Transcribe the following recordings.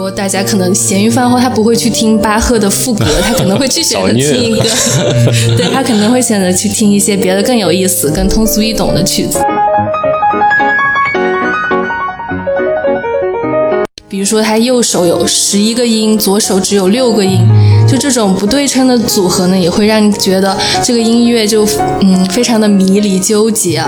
说大家可能闲鱼饭后他不会去听巴赫的赋格，他可能会去选择听一个对，他可能会选择去听一些别的更有意思更通俗易懂的曲子，比如说他右手有11个音，左手只有6个音，就这种不对称的组合呢，也会让你觉得这个音乐就非常的迷离纠结啊。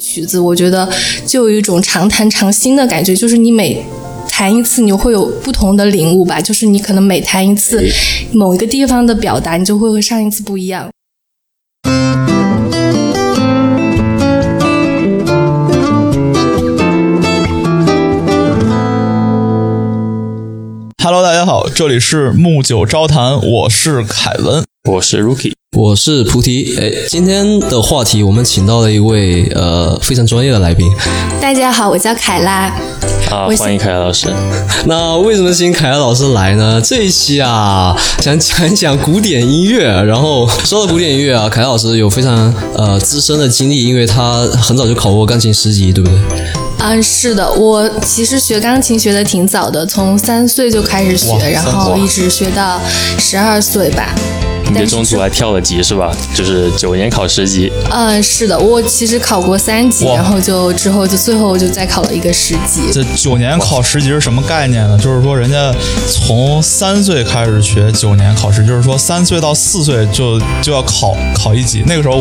曲子我觉得就有一种常弹常新的感觉，就是你每弹一次你会有不同的领悟吧，就是你可能每弹一次某一个地方的表达，你就会和上一次不一样。Hello， 大家好，这里是木九招谈，我是凯文，我是 Rookie， 我是菩提。今天的话题我们请到了一位非常专业的来宾。大家好，我叫凯拉。啊，欢迎凯拉老师。那为什么请凯拉老师来呢？这一期啊，想讲一讲古典音乐。然后说到古典音乐啊，凯拉老师有非常资深的经历，因为他很早就考过钢琴10级，对不对？是的，我其实学钢琴学的挺早的，从3岁就开始学，然后一直学到12岁吧。你的中途还跳了级是吧？就是9年考10级。是的，我其实考过3级，然后就之后就最后就再考了一个10级。这9年考10级是什么概念呢？就是说人家从3岁开始学，9年考10，就是说3岁到4岁就要考1级。那个时候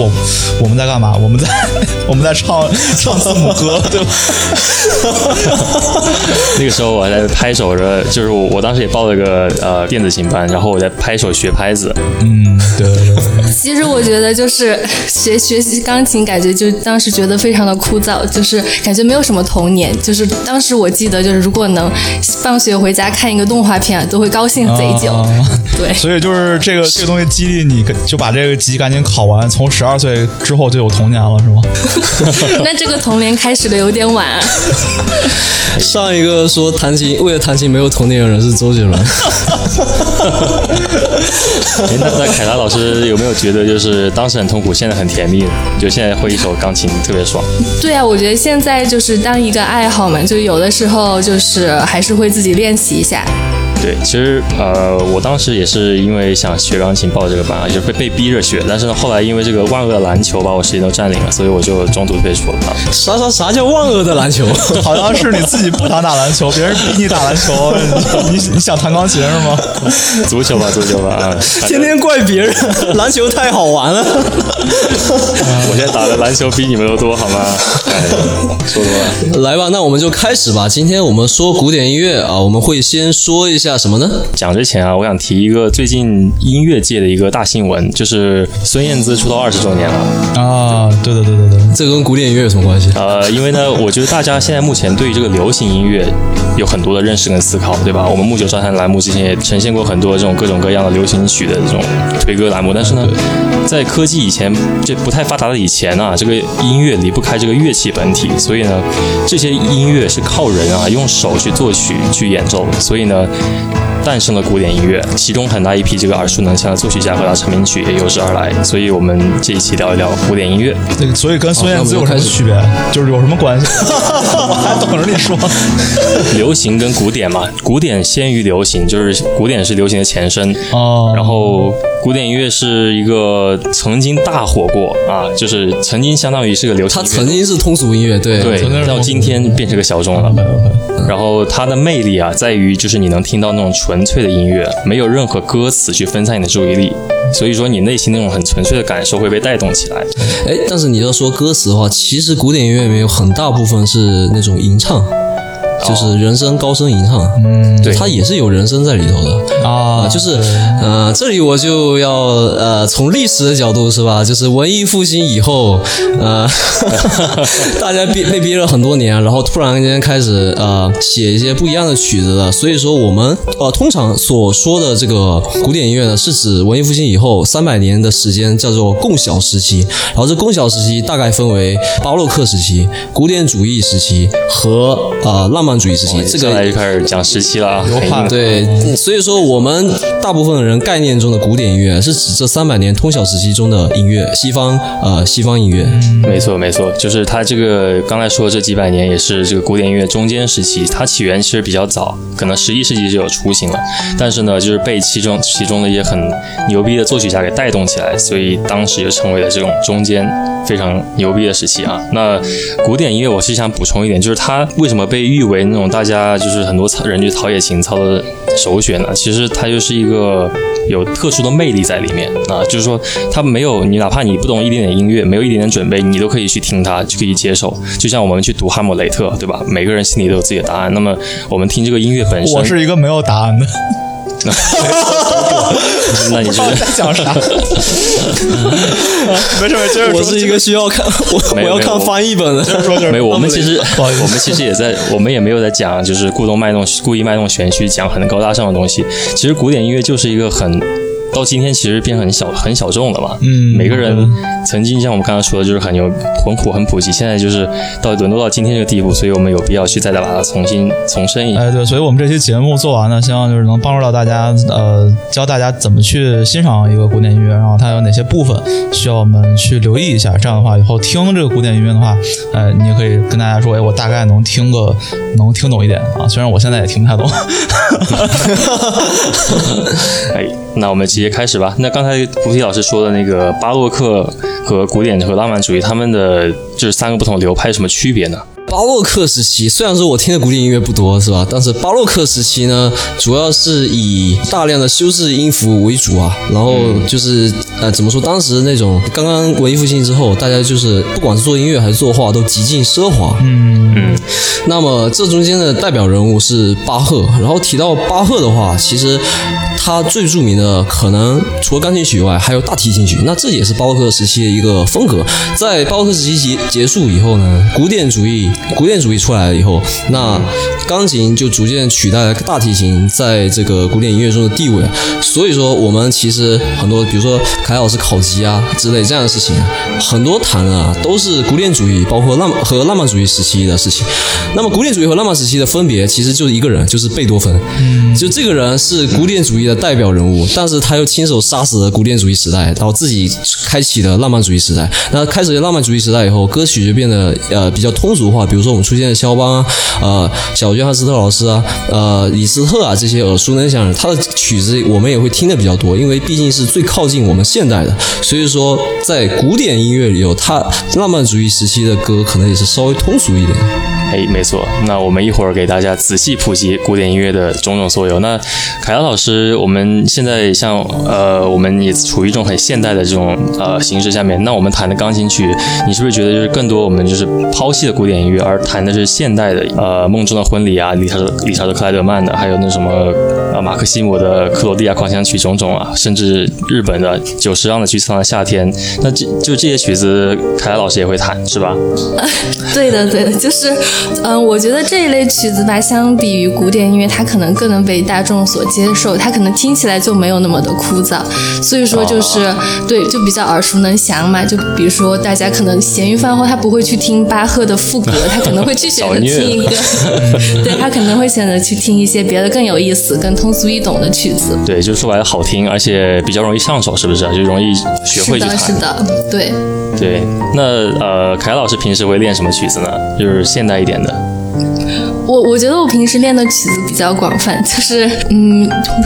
我们在干嘛？我们在唱字母歌，对吧？那个时候我还在拍手着，就是我当时也报了个电子琴班，然后我在拍手学拍子。对。其实我觉得就是学习钢琴，感觉就当时觉得非常的枯燥，就是感觉没有什么童年。就是当时我记得，就是如果能放学回家看一个动画片啊，都会高兴贼久。对，所以就是这个东西激励你，就把这个级赶紧考完，从12岁之后就有童年了，是吗？那这个童年开始的有点晚啊。上一个说弹琴为了弹琴没有童年的人是周杰伦。那凯拉老师有没有觉得就是当时很痛苦现在很甜蜜，就现在会一首钢琴特别爽？对啊，我觉得现在就是当一个爱好嘛，就有的时候就是还是会自己练习一下。对，其实我当时也是因为想学钢琴报这个班啊，就是被逼着学，但是呢，后来因为这个万恶的篮球把我时间都占领了，所以我就中途退出了。啥叫万恶的篮球？好像是你自己不想打篮球，别人逼你打篮球，你想弹钢琴是吗？足球吧，天天怪别人，篮球太好玩了。我现在打的篮球比你们都多，好吗？说多了。来吧，那我们就开始吧。今天我们说古典音乐啊，我们会先说一下什么呢？讲之前啊，我想提一个最近音乐界的一个大新闻，就是孙燕姿出道20周年了啊！对，这跟古典音乐有什么关系？因为呢，我觉得大家现在目前对于这个流行音乐有很多的认识跟思考，对吧？我们木九招谈栏目之前也呈现过很多这种各种各样的流行曲的这种推歌栏目，但是呢，在科技以前这不太发达的以前啊，这个音乐离不开这个乐器本体，所以呢，这些音乐是靠人啊用手去作曲去演奏，所以呢。诞生了古典音乐，其中很大一批这个耳熟能详的作曲家和他成名曲也有史而来，所以我们这一期聊一聊古典音乐。所以跟孙燕姿有什么区别？就是有什么关系？我还等着你说。流行跟古典嘛，古典先于流行，就是古典是流行的前身。然后古典音乐是一个曾经大火过啊，就是曾经相当于是个流行音乐，它曾经是通俗音乐，对，到今天变成个小众了。然后它的魅力啊，在于就是你能听到那种纯粹的音乐，没有任何歌词去分散你的注意力，所以说你内心那种很纯粹的感受会被带动起来。但是你要说歌词的话，其实古典音乐里面有很大部分是那种吟唱，就是人声高声吟唱，对，它也是有人声在里头的啊。就是这里我就要从历史的角度是吧？就是文艺复兴以后，大家被憋了很多年，然后突然间开始写一些不一样的曲子了。所以说我们通常所说的这个古典音乐呢，是指文艺复兴以后300年的时间叫做共小时期。然后这共小时期大概分为巴洛克时期、古典主义时期和浪浪漫主义时期，这个就开始讲时期了。对，所以说我们大部分人概念中的古典音乐是指这300年通晓时期中的音乐，西方音乐。没错没错，就是它这个刚才说这几百年也是这个古典音乐中间时期，它起源其实比较早，可能11世纪就有雏形了，但是呢就是被其中的一些很牛逼的作曲家给带动起来，所以当时就成为了这种中间非常牛逼的时期啊。那古典音乐我是想补充一点，就是它为什么被誉为那种大家就是很多人去陶冶情操的首选呢？其实它就是一个有特殊的魅力在里面啊，就是说它没有你哪怕你不懂一点点音乐，没有一点点准备，你都可以去听它，就可以接受。就像我们去读《哈姆雷特》，对吧？每个人心里都有自己的答案。那么我们听这个音乐本身，我是一个没有答案的。那你觉得在讲啥？没事没事，我是一个需要看，我要看翻译本的。没有，我们其实也在，我们也没有在讲，就是故意卖弄玄虚，讲很高大上的东西。其实古典音乐就是一个很。到今天其实变很小众了嘛，每个人曾经像我们刚才说的，就是很普及，现在就是到沦落到今天这个地步，所以我们有必要去再把它重申一下。哎，对，所以我们这期节目做完了，希望就是能帮助到大家，教大家怎么去欣赏一个古典音乐，然后它有哪些部分需要我们去留意一下。这样的话，以后听这个古典音乐的话，你也可以跟大家说，哎，我大概能听懂一点啊，虽然我现在也听不太懂。哎，那我们直接开始吧。那刚才Rookie老师说的那个巴洛克和古典和浪漫主义，他们的就是3个不同流派有什么区别呢？巴洛克时期虽然说我听的古典音乐不多是吧，但是巴洛克时期呢主要是以大量的修饰音符为主啊，然后就是怎么说，当时那种刚刚文艺复兴之后，大家就是不管是做音乐还是做画都极尽奢华。那么这中间的代表人物是巴赫，然后提到巴赫的话，其实他最著名的可能除了钢琴曲以外还有大提琴曲，那这也是巴洛克时期的一个风格。在巴洛克时期结束以后呢，古典主义出来了以后，那钢琴就逐渐取代了大提琴在这个古典音乐中的地位。所以说我们其实很多比如说凯老师考级啊之类这样的事情，很多谈啊都是古典主义包括和浪漫主义时期的事情。那么古典主义和浪漫时期的分别其实就是一个人，就是贝多芬。就这个人是古典主义的代表人物，但是他又亲手杀死了古典主义时代，然后自己开启了浪漫主义时代。那开始浪漫主义时代以后，歌曲就变得比较通俗化，比如说我们出现的肖邦啊，小约翰斯特老师啊，李斯特啊，这些耳熟能详人，他的曲子我们也会听的比较多，因为毕竟是最靠近我们现代的。所以说在古典音乐里有他浪漫主义时期的歌可能也是稍微通俗一点。哎，没错，那我们一会儿给大家仔细普及古典音乐的种种所有。那凯拉老师，我们现在像我们也处于一种很现代的这种形式下面，那我们谈的钢琴曲，你是不是觉得就是更多我们就是抛弃的古典音乐，而谈的是现代的梦中的婚礼啊，理查德克莱德曼的，还有那什么马克西姆的克罗地亚狂想曲种种啊，甚至日本的久石让的菊次郎的夏天，那就这些曲子凯拉老师也会弹是吧？对的，就是我觉得这一类曲子吧，相比于古典音乐它可能更能被大众所接受，它可能听起来就没有那么的枯燥，所以说就是对，就比较耳熟能详嘛。就比如说大家可能闲余饭后他不会去听巴赫的赋格，他可能会去选择听一个对，他可能会选择去听一些别的更有意思更通俗易懂的曲子。对，就说白了好听而且比较容易上手，是不是就容易学会去弹？是的，对。那凯老师平时会练什么曲子呢？就是现代一点的。我觉得我平时练的曲子比较广泛，就是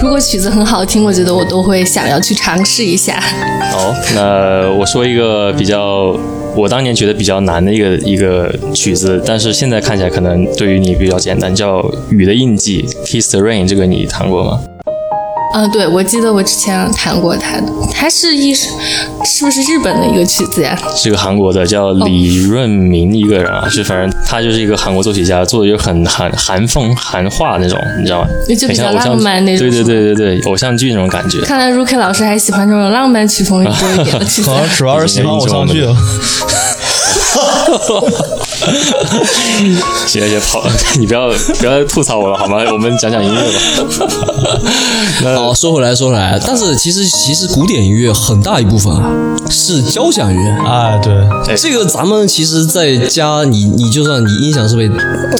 如果曲子很好听，我觉得我都会想要去尝试一下。那我说一个比较我当年觉得比较难的一个曲子，但是现在看起来可能对于你比较简单，叫《雨的印记》 Kiss the Rain， 这个你弹过吗？对，我记得我之前弹过它的，它是不是日本的一个曲子呀？是个韩国的，叫李润民一个人啊，是反正他就是一个韩国作曲家，做的就很韩风韩化那种，你知道吗？就比较浪漫那种。对，偶像剧那种感觉。看来 Rookie 老师还喜欢这种浪漫曲风多一点的曲子，主要是喜欢偶像剧。行行，好，你不要吐槽我了好吗？我们讲讲音乐吧。好，说回来，但是其实古典音乐很大一部分是交响乐啊，对，这个咱们其实在家你就算你音响设备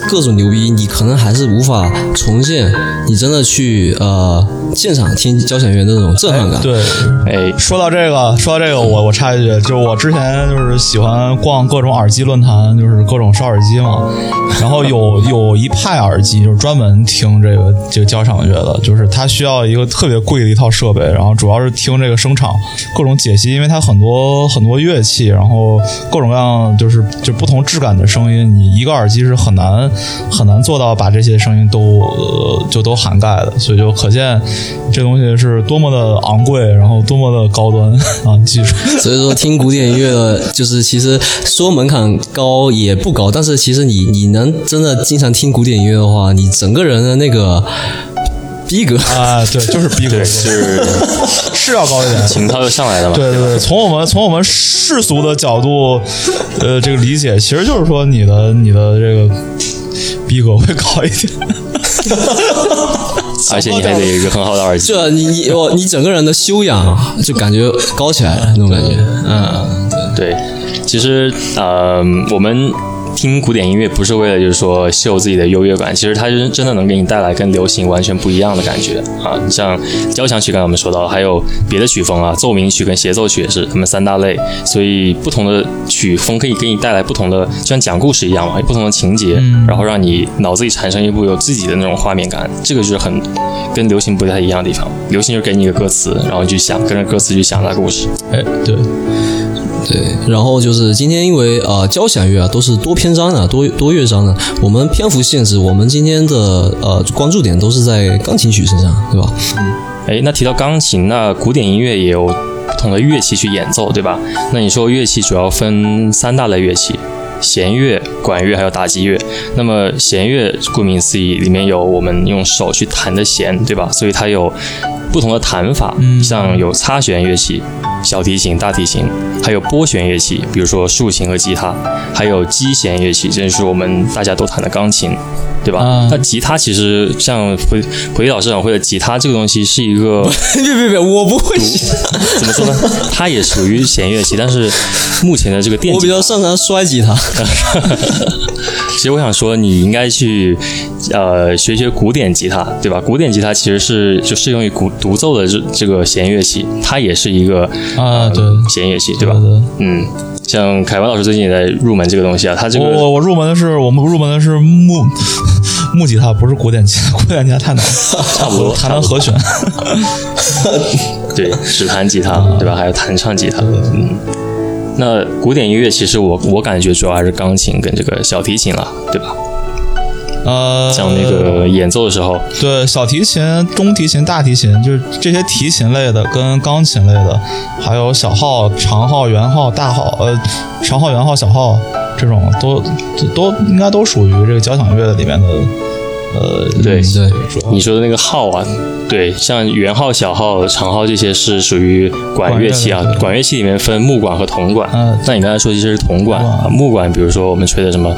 各种牛逼，你可能还是无法重现你真的去现场听交响乐那种震撼感。对，哎，说到这个，我插一句，就是我之前就是喜欢逛各种耳机论坛，就是各种烧耳机嘛，然后有一派耳机就是专门听这个交响乐的，就是它需要一个特别贵的一套设备，然后主要是听这个声场各种解析，因为它很多乐器，然后各种各样就不同质感的声音，你一个耳机是很难做到把这些声音都涵盖的，所以就可见这东西是多么的昂贵，然后多么的高端啊！技术，所以说听古典音乐的，就是其实说门槛高也不高，但是其实你能真的经常听古典音乐的话，你整个人的那个逼格啊，对，就是逼格，是要高一点，情操就上来了嘛。对对对，从我们世俗的角度，这个理解其实就是说你的这个逼格会高一点。而且你还得有一个很好的耳机，这你整个人的修养就感觉高起来了那种感觉。嗯，对，其实我们听古典音乐不是为了就是说秀自己的优越感，其实它真的能给你带来跟流行完全不一样的感觉啊！像交响曲刚才我们说到，还有别的曲风啊，奏鸣曲跟协奏曲也是他们三大类，所以不同的曲风可以给你带来不同的，就像讲故事一样嘛，不同的情节，然后让你脑子里产生一部有自己的那种画面感，这个就是很跟流行不太一样的地方。流行就给你一个歌词，然后你去想，跟着歌词去想那故事。哎，对，然后就是今天因为交响乐啊都是多篇章的、多乐章的，我们篇幅限制，我们今天的关注点都是在钢琴曲身上，对吧？哎，那提到钢琴，那古典音乐也有不同的乐器去演奏，对吧？那你说乐器主要分三大类乐器。弦乐、管乐还有打击乐。那么弦乐顾名思义，里面有我们用手去弹的弦，对吧？所以它有不同的弹法，像有擦弦乐器、小提琴、大提琴，还有拨弦乐器，比如说竖琴和吉他，还有击弦乐器，这就是我们大家都弹的钢琴，对吧？那吉他其实像回老师讲会的吉他这个东西是一个，别，我不会，怎么说呢？它也属于弦乐器，但是目前的这个电吉他，我比较擅长摔吉他。其实我想说，你应该去学古典吉他，对吧？古典吉他其实是就适用于独奏的这个弦乐器，它也是一个对弦乐器，对吧？对嗯，像凯文老师最近也在入门这个东西啊，他这个我入门的是木吉他，不是古典吉他，古典吉他太难了，差不多弹和弦。对，指弹吉他，对吧？还有弹唱吉他，嗯。那古典音乐其实我感觉主要还是钢琴跟这个小提琴了，对吧？像那个演奏的时候，对，小提琴、中提琴、大提琴，就是这些提琴类的跟钢琴类的，还有小号、长号、圆号、大号，长号、圆号、小号这种都应该都属于这个交响乐里面的。对，你说的那个号啊，对，像圆号、小号、长号这些是属于管乐器啊。管乐器里面分木管和铜管。那你刚才说这些是铜管啊，木管比如说我们吹的什么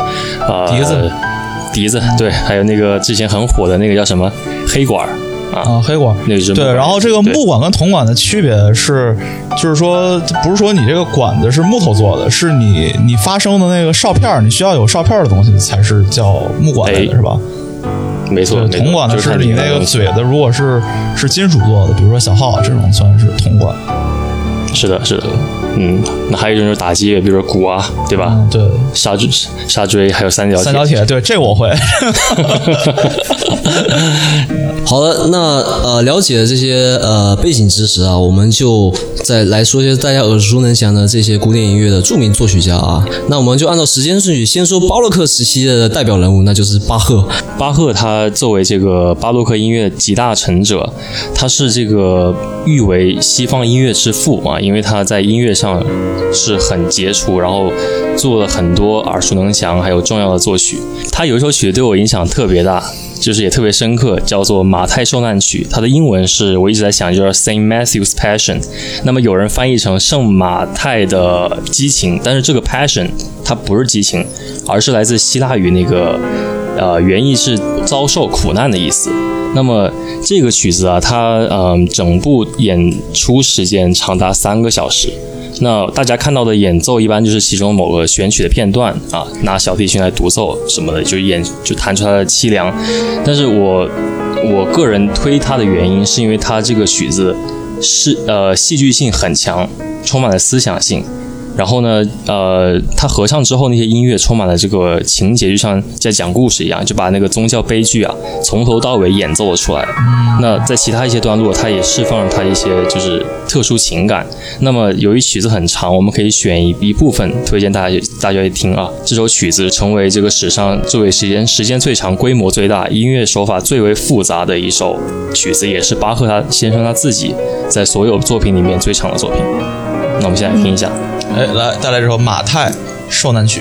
笛子，对，还有那个之前很火的那个叫什么黑管啊，黑管那个是。对，然后这个木管跟铜管的区别是，就是说不是说你这个管子是木头做的，是你发声的那个哨片，你需要有哨片的东西才是叫木管来的，是吧？没错，铜管的是你那个嘴的，如果是金属做的，比如说小号这种算是铜管。是的，嗯，那还有一种就是打击乐，比如说鼓啊，对吧？对，沙锥，还有三角铁，对，这个我会。好的，那了解这些背景知识啊，我们就再来说一些大家耳熟能详的这些古典音乐的著名作曲家啊。那我们就按照时间顺序，先说巴洛克时期的代表人物，那就是巴赫。巴赫他作为这个巴洛克音乐集大成者，他是这个誉为西方音乐之父啊，因为他在音乐上是很杰出，然后做了很多耳熟能详还有重要的作曲。他有一首曲对我影响特别大，就是也特别深刻，叫做《马太受难曲》，它的英文是我一直在想就是 Saint Matthew's Passion， 那么有人翻译成圣马太的激情，但是这个 Passion 它不是激情，而是来自希腊语那个原意是遭受苦难的意思。那么这个曲子啊，它整部演出时间长达3个小时。那大家看到的演奏一般就是其中某个选曲的片段啊，拿小提琴来独奏什么的，就弹出它的凄凉。但是我个人推它的原因是因为它这个曲子是戏剧性很强，充满了思想性。然后呢，他合唱之后，那些音乐充满了这个情节，就像在讲故事一样，就把那个宗教悲剧啊，从头到尾演奏了出来。那在其他一些段落，他也释放了他一些就是特殊情感。那么由于曲子很长，我们可以选一部分推荐大家一听啊。这首曲子成为这个史上作为时间最长、规模最大、音乐手法最为复杂的一首曲子，也是巴赫他先生他自己在所有作品里面最长的作品。那我们现在听一下。来，带来这首《马太受难曲》。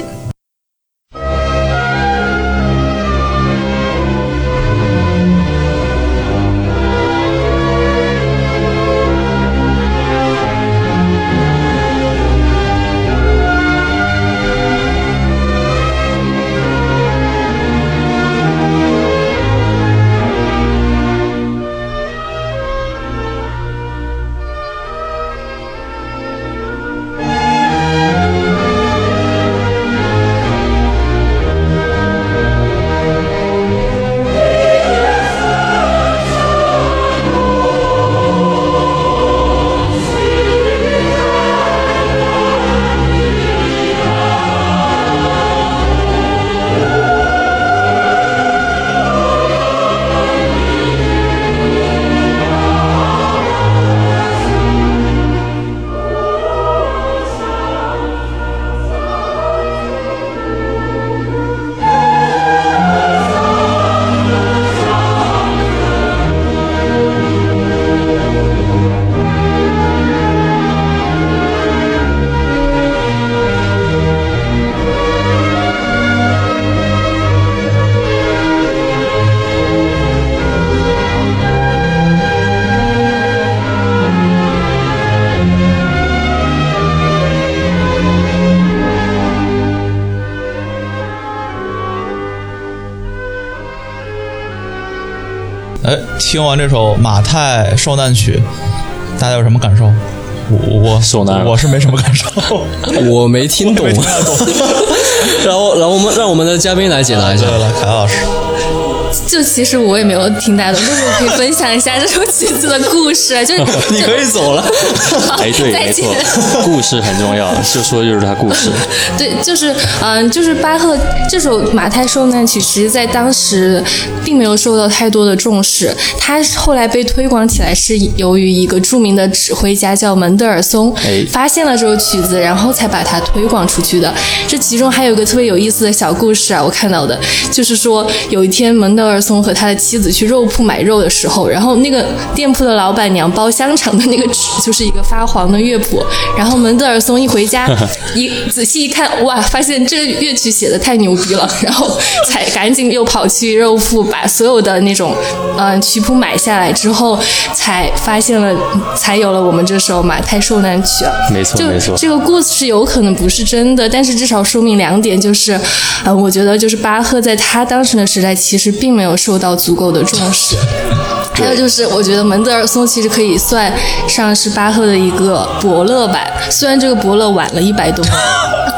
听完这首《马太受难曲》，大家有什么感受？我受难，我是没什么感受，我没听懂。然后让我们的嘉宾来解答一下。对了，凯老师。就其实我也没有听太懂，但是我可以分享一下这首曲子的故事。就是你可以走了。哎，对，没错，故事很重要，就说就是它故事。对，就是就是巴赫这首《马太受难曲》，其实在当时并没有受到太多的重视。它后来被推广起来，是由于一个著名的指挥家叫门德尔松、发现了这首曲子，然后才把它推广出去的。这其中还有一个特别有意思的小故事啊，我看到的就是说，有一天门德尔松和他的妻子去肉铺买肉的时候，然后那个店铺的老板娘包香肠的那个纸就是一个发黄的乐谱，然后门德尔松一回家仔细一看，哇，发现这乐曲写的太牛逼了，然后才赶紧又跑去肉铺把所有的那种曲谱买下来之后，才发现了，才有了我们这首《马太受难曲》。没错，没错，这个故事有可能不是真的，但是至少说明2点，就是我觉得就是巴赫在他当时的时代其实并没有受到足够的重视。还有就是我觉得门德尔松其实可以算上是巴赫的一个伯乐版，虽然这个伯乐晚了100多年，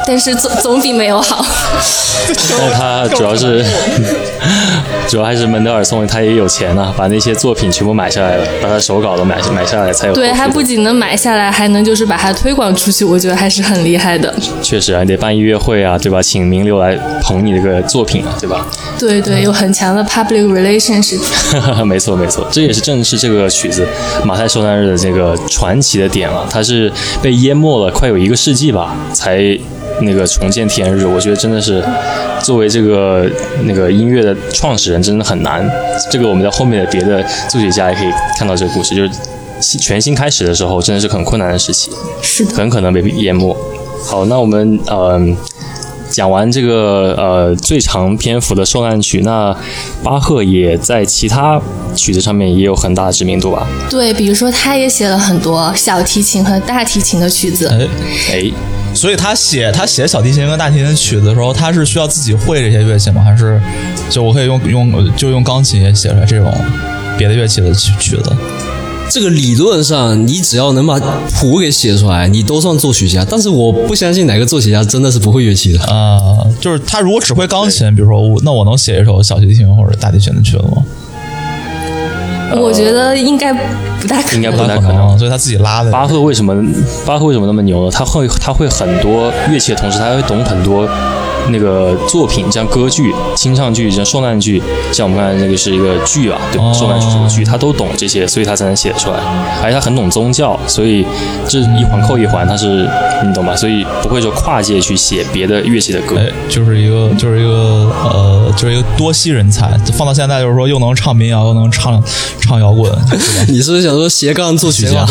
但是总比没有好。但他主要还是门德尔松他也有钱啊，把那些作品全部买下来了，把他手稿都买下来才有。对，他不仅能买下来，还能就是把它推广出去，我觉得还是很厉害的。确实啊，你得办音乐会啊，对吧？请名流来捧你这个作品啊，对吧？对对，有很强的 public relationship。没错没错，这也是正是这个曲子《马太受难日》的这个传奇的点了，它是被淹没了快有1个世纪吧，才那个重见天日。我觉得真的是作为这个那个音乐的创始人真的很难，这个我们在后面的别的作曲家也可以看到这个故事，就是全新开始的时候真的是很困难的时期，是的，很可能被淹没。好，那我们讲完这个最长篇幅的受难曲，那巴赫也在其他曲子上面也有很大的知名度吧？对，比如说他也写了很多小提琴和大提琴的曲子。所以他写小提琴跟大提琴的曲子的时候，他是需要自己会这些乐器吗？还是就我可以用钢琴也写出来这种别的乐器的曲子？这个理论上你只要能把谱给写出来，你都算作曲家，但是我不相信哪个作曲家真的是不会乐器的啊。就是他如果只会钢琴，比如说那我能写一首小提琴或者大提琴的曲子吗？我觉得应该不大可能，所以他自己拉的。巴赫为什么那么牛呢？他会很多乐器的同时，他会懂很多那个作品，像歌剧、清唱剧、像受难剧，像我们看这个是一个剧啊，对吧？受难剧是个剧，他都懂这些，所以他才能写得出来。而且他很懂宗教，所以这一环扣一环，他是你懂吧？所以不会说跨界去写别的乐器的歌，就是一个多栖人才。放到现在就是说，又能唱民谣，又能唱摇滚。你是不是想说斜杠作曲家？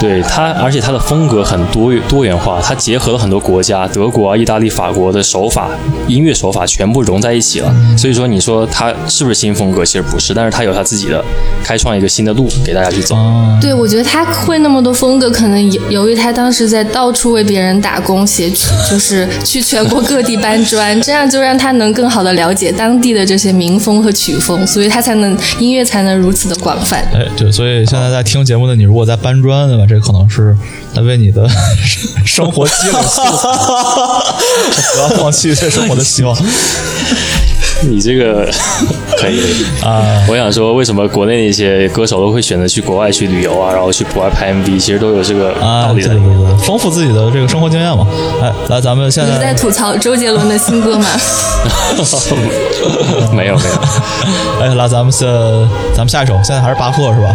对他，而且他的风格很多元化，他结合了很多国家，德国、意大利、法国的手法、音乐手法全部融在一起了。所以说，你说他是不是新风格？其实不是，但是他有他自己的开创一个新的路给大家去走。对，我觉得他会那么多风格，可能由于他当时在到处为别人打工写曲，就是去全国各地搬砖，这样就让他能更好的了解当地的这些民风和曲风，所以他才能音乐才能如此的广泛。对，所以现在在听节目的你，如果在搬砖，对吧？这可能是在为你的生活积累。不要放弃，这是我的希望。你这个可以啊！我想说，为什么国内那些歌手都会选择去国外去旅游啊，然后去国外拍 MV， 其实都有这个道理的，丰富自己的这个生活经验嘛。来，咱们现在你在吐槽周杰伦的新歌吗？没有。来，咱们下一首，现在还是巴赫是吧？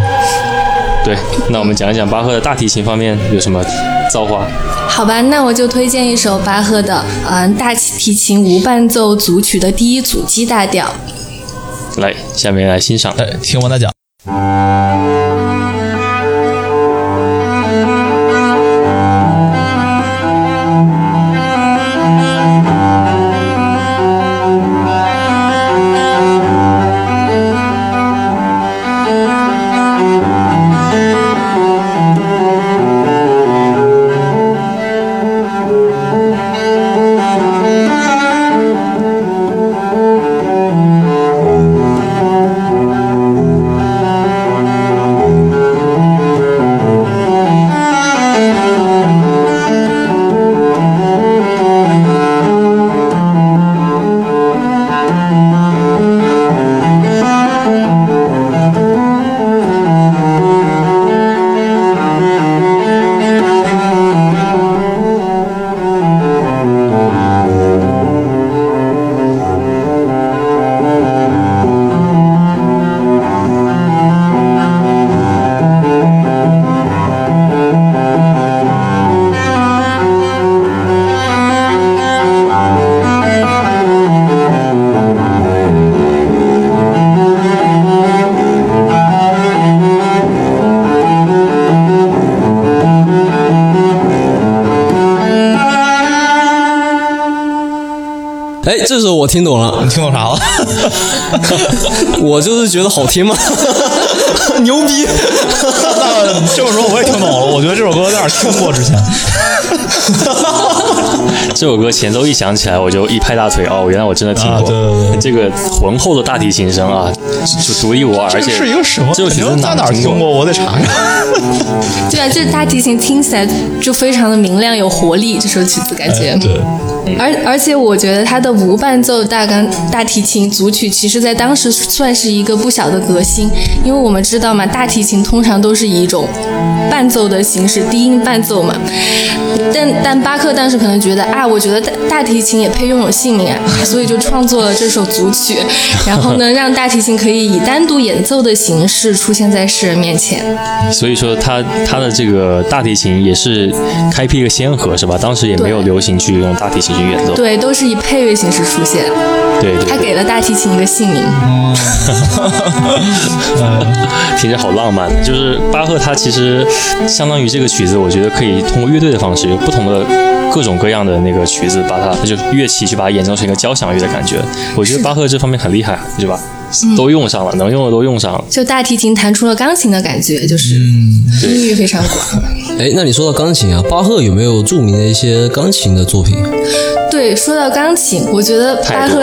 对，那我们讲一讲巴赫的大提琴方面有什么造化。好吧，那我就推荐一首巴赫的大提琴无伴奏组曲的第一组 G 大调。来，下面来欣赏，听我的讲。这时候我听懂了。你听懂啥了？我就是觉得好听嘛。牛逼。那这首歌我也听懂了，我觉得这首歌有点听过之前。这首歌前奏一响起来，我就一拍大腿，原来我真的听过。对，这个浑厚的大提琴声啊，就独一无二，而且是一个什么？这首曲子在哪听过？我得查查。对啊，这大提琴听起来就非常的明亮，有活力。这首曲子感觉。对。而且我觉得他的无伴奏大提琴组曲其实在当时算是一个不小的革新，因为我们知道嘛，大提琴通常都是以一种伴奏的形式，低音伴奏嘛，但巴赫当时可能觉得外，我觉得大提琴也配拥有姓名啊，所以就创作了这首组曲，然后呢让大提琴可以以单独演奏的形式出现在世人面前。所以说他的这个大提琴也是开辟一个先河是吧？当时也没有流行去用大提琴去演奏，对，都是以配乐形式出现。对，他给了大提琴一个姓名，听着好浪漫。就是巴赫他其实相当于这个曲子，我觉得可以通过乐队的方式，有不同的各种各样的那个曲子，把它就乐器去把它演奏成一个交响乐的感觉。我觉得巴赫这方面很厉害，对吧？都用上了，能用的都用上了。就大提琴弹出了钢琴的感觉，就是音域非常广。哎，那你说到钢琴啊，巴赫有没有著名的一些钢琴的作品？对，说到钢琴，我觉得巴赫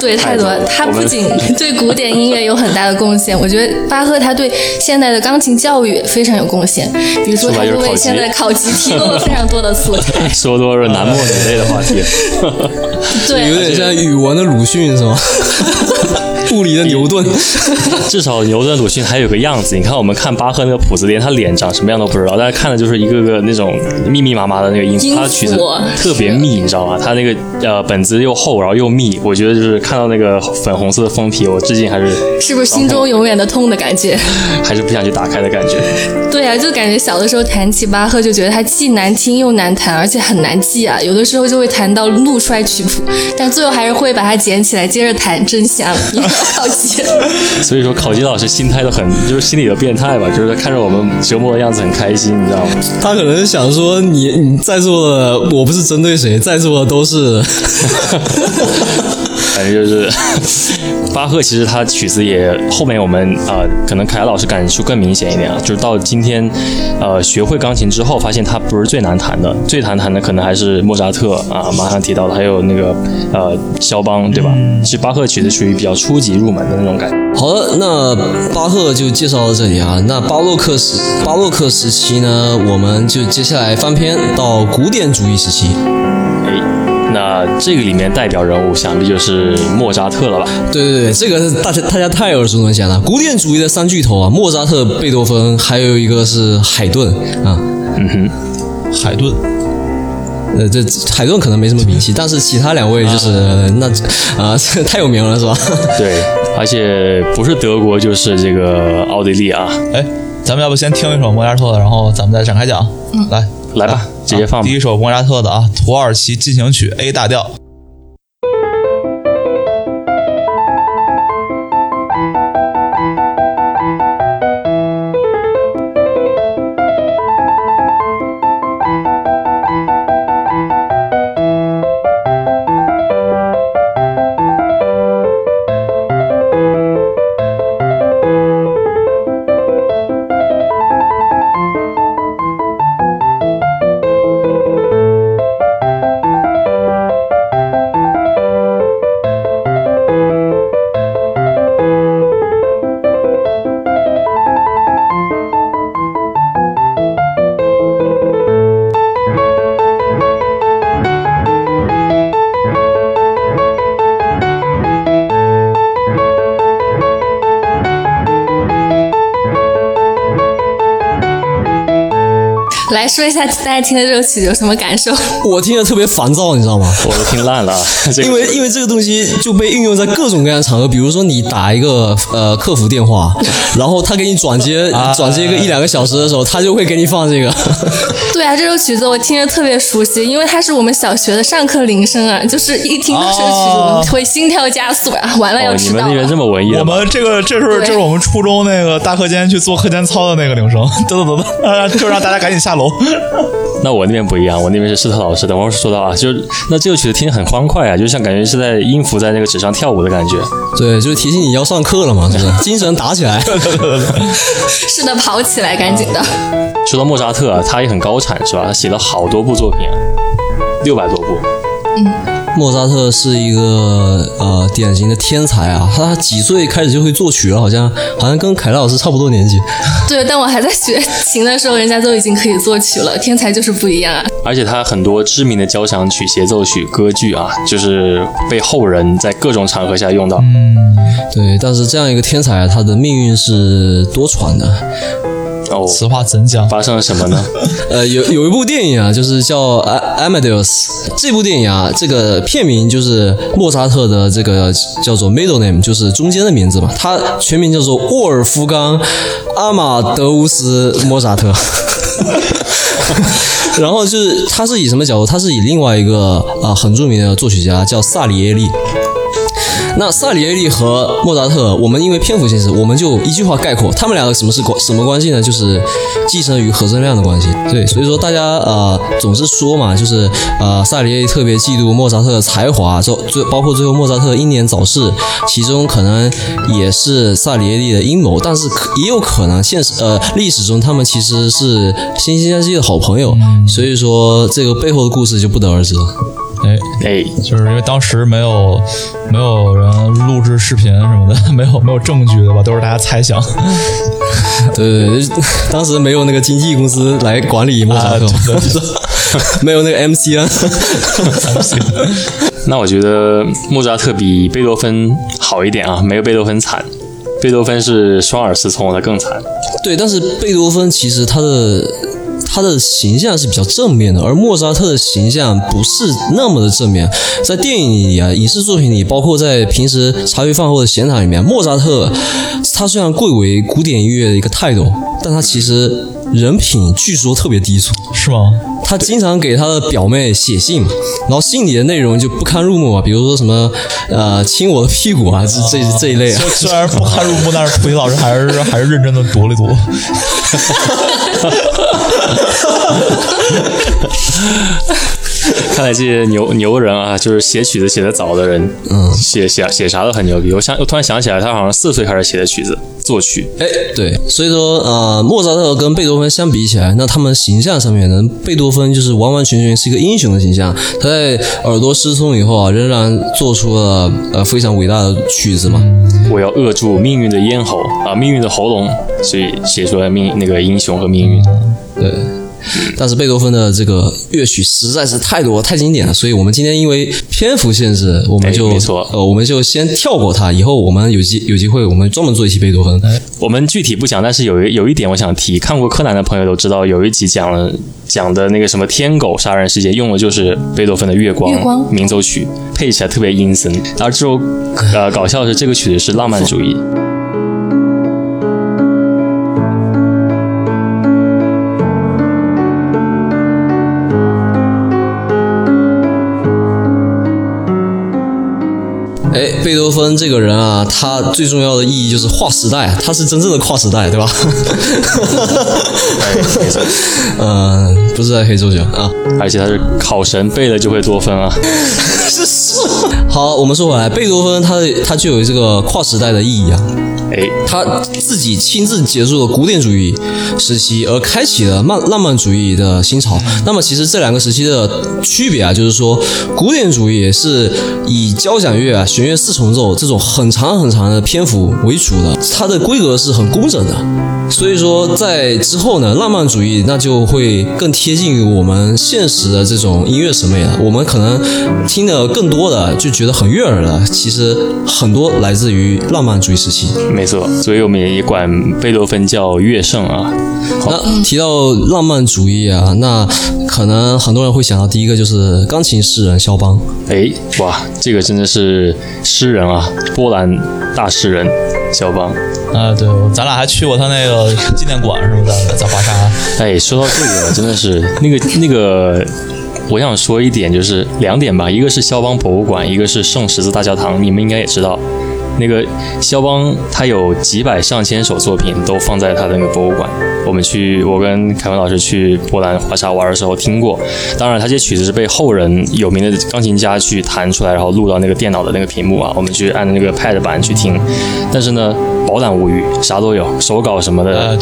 对太多了。他不仅对古典音乐有很大的贡献，我觉得巴赫他对现代的钢琴教育非常有贡献。比如说，他为现代考级提供了非常多的素材。说多了南莫之类的话题，对，有点像语文的鲁迅是吗？物理的牛顿，至少牛顿、鲁迅还有个样子。你看，我们看巴赫那个谱子，连他脸长什么样都不知道，但是看的就是一个个那种密密麻麻的那个音符。他的曲子特别密，你知道吗？他那个本子又厚，然后又密。我觉得就是看到那个粉红色的封皮，我至今还是不是心中永远的痛的感觉？还是不想去打开的感觉。对啊，就感觉小的时候弹起巴赫，就觉得他既难听又难弹，而且很难记啊。有的时候就会弹到怒摔曲谱，但最后还是会把它捡起来接着弹，真香。考级，所以说考级老师心态都很，就是心里的变态吧，就是看着我们折磨的样子很开心，你知道吗？他可能是想说你在座的，我不是针对谁，在座的都是。反正就是巴赫，其实他曲子也后面我们可能凯亚老师感触更明显一点啊，就是到今天学会钢琴之后，发现他不是最难弹的，最难弹的可能还是莫扎特啊，马上提到的还有那个肖邦，对吧？其实巴赫曲子属于比较初级入门的那种感觉。好的，那巴赫就介绍到这里啊。那巴洛克时期呢，我们就接下来翻篇到古典主义时期。那这个里面代表人物想必就是莫扎特了吧？对对对，这个大家太耳熟能详了。古典主义的三巨头啊，莫扎特、贝多芬，还有一个是海顿啊。嗯哼，海顿。这海顿可能没什么名气，但是其他两位就是太有名了是吧？对，而且不是德国就是这个奥地利啊。哎，咱们要不先听一首莫扎特的，然后咱们再展开讲。来吧，直接放吧。第一首莫扎特的啊，《土耳其进行曲》A 大调。来说一下大家听的这首曲有什么感受？我听得特别烦躁，你知道吗？我都听烂了，因为这个东西就被运用在各种各样的场合，比如说你打一个客服电话，然后他给你转接个一两个小时的时候，他就会给你放这个。对啊，这首曲子我听着特别熟悉，因为它是我们小学的上课铃声啊，就是一听到这首曲子，我们会心跳加速啊，完了要迟到了。你们那边这么文艺？我们这是我们初中那个大课间去做课间操的那个铃声，噔，就让大家赶紧下楼。那我那边不一样，我那边是施特老师的。我说到啊，就是那这首曲子听着很欢快啊，就像感觉是在音符在那个纸上跳舞的感觉。对，就是提醒你要上课了嘛，就是精神打起来。是的，跑起来，赶紧的。说到莫扎特，他也很高产是吧？他写了好多部作品，600多部。莫扎特是一个典型的天才啊，他几岁开始就会作曲了，好像跟凯拉老师差不多年纪。对，但我还在学琴的时候，人家都已经可以作曲了，天才就是不一样啊。而且他很多知名的交响曲、协奏曲、歌剧啊，就是被后人在各种场合下用到。对，但是这样一个天才，他的命运是多舛的。哦，此话怎讲？发生了什么呢？有一部电影啊，就是叫Amadeus。这部电影啊，这个片名就是莫扎特的这个叫做 middle name， 就是中间的名字嘛。他全名叫做沃尔夫冈·阿马德乌斯·莫扎特。然后就是他是以什么角度？他是以另外一个很著名的作曲家叫萨里耶利。那萨里耶利和莫扎特，我们因为篇幅限制，我们就一句话概括，他们两个什么关系呢？就是继承于和声量的关系。对，所以说大家总是说嘛，就是萨里耶利特别嫉妒莫扎特的才华，包括最后莫扎特英年早逝，其中可能也是萨里耶利的阴谋，但是也有可能历史中他们其实是惺惺相惜的好朋友，所以说这个背后的故事就不得而知了。哎，就是因为当时没有人录制视频什么的，没有证据的吧，都是大家猜想。对，当时没有那个经纪公司来管理莫扎特，没有那个 MC 啊。那我觉得莫扎特比贝多芬好一点啊，没有贝多芬惨。贝多芬是双耳失聪，他更惨。对，但是贝多芬其实他的形象是比较正面的，而莫扎特的形象不是那么的正面。在电影里啊，影视作品里，包括在平时茶余饭后的闲谈里面，莫扎特他虽然贵为古典音乐的一个泰斗，但他其实人品据说特别低俗。是吗？他经常给他的表妹写信，然后信里的内容就不堪入目啊，比如说什么亲我的屁股啊，这一类啊。虽然不堪入目，但是普及老师还是认真的读了读。看来这些牛人啊，就是写曲子写得早的人，写啥都很牛逼。我突然想起来，他好像4岁开始写的曲子作曲。哎，对，所以说莫扎特跟贝多芬相比起来，那他们形象上面呢，贝多芬就是完完全全是一个英雄的形象。他在耳朵失聪以后啊，仍然做出了非常伟大的曲子嘛。我要扼住命运的咽喉啊，命运的喉咙，所以写出来那个英雄和命运。对。但是贝多芬的这个乐曲实在是太多太经典了，所以我们今天因为篇幅限制，我们就先跳过它。以后我们有机会，我们专门做一期贝多芬。我们具体不讲，但是有一点我想提，看过柯南的朋友都知道，有一集讲的那个什么天狗杀人事件，用的就是贝多芬的《月光民奏曲》，配起来特别阴森。而之后搞笑的是，这个曲子是浪漫主义。哎，贝多芬这个人啊，他最重要的意义就是跨时代，他是真正的跨时代，对吧？不是在黑手奖啊，而且他是考神背了就会多分啊。是。好，我们说回来，贝多芬他就有这个跨时代的意义啊。哎，他自己亲自结束了古典主义时期，而开启了浪漫主义的新潮。那么，其实这两个时期的区别啊，就是说，古典主义是以交响乐啊、弦乐四重奏这种很长很长的篇幅为主的，它的规格是很工整的。所以说，在之后呢，浪漫主义那就会更贴近于我们现实的这种音乐审美了。我们可能听的更多的就觉得很悦耳了，其实很多来自于浪漫主义时期。没错，所以我们也管贝多芬叫乐圣啊。那提到浪漫主义啊，那可能很多人会想到第一个就是钢琴诗人肖邦。哎，哇，这个真的是诗人啊，波兰大诗人肖邦啊。对，咱俩还去过他那个纪念馆，是不是在华沙？哎，说到这个，真的是那个。我想说一点，就是2点吧，一个是肖邦博物馆，一个是圣十字大教堂，你们应该也知道。那个肖邦他有几百上千首作品都放在他的那个博物馆，我跟凯文老师去波兰华沙玩的时候听过。当然他这曲子是被后人有名的钢琴家去弹出来，然后录到那个电脑的那个屏幕啊，我们去按那个 pad 版去听。但是呢，饱览无余，啥都有，手稿什么的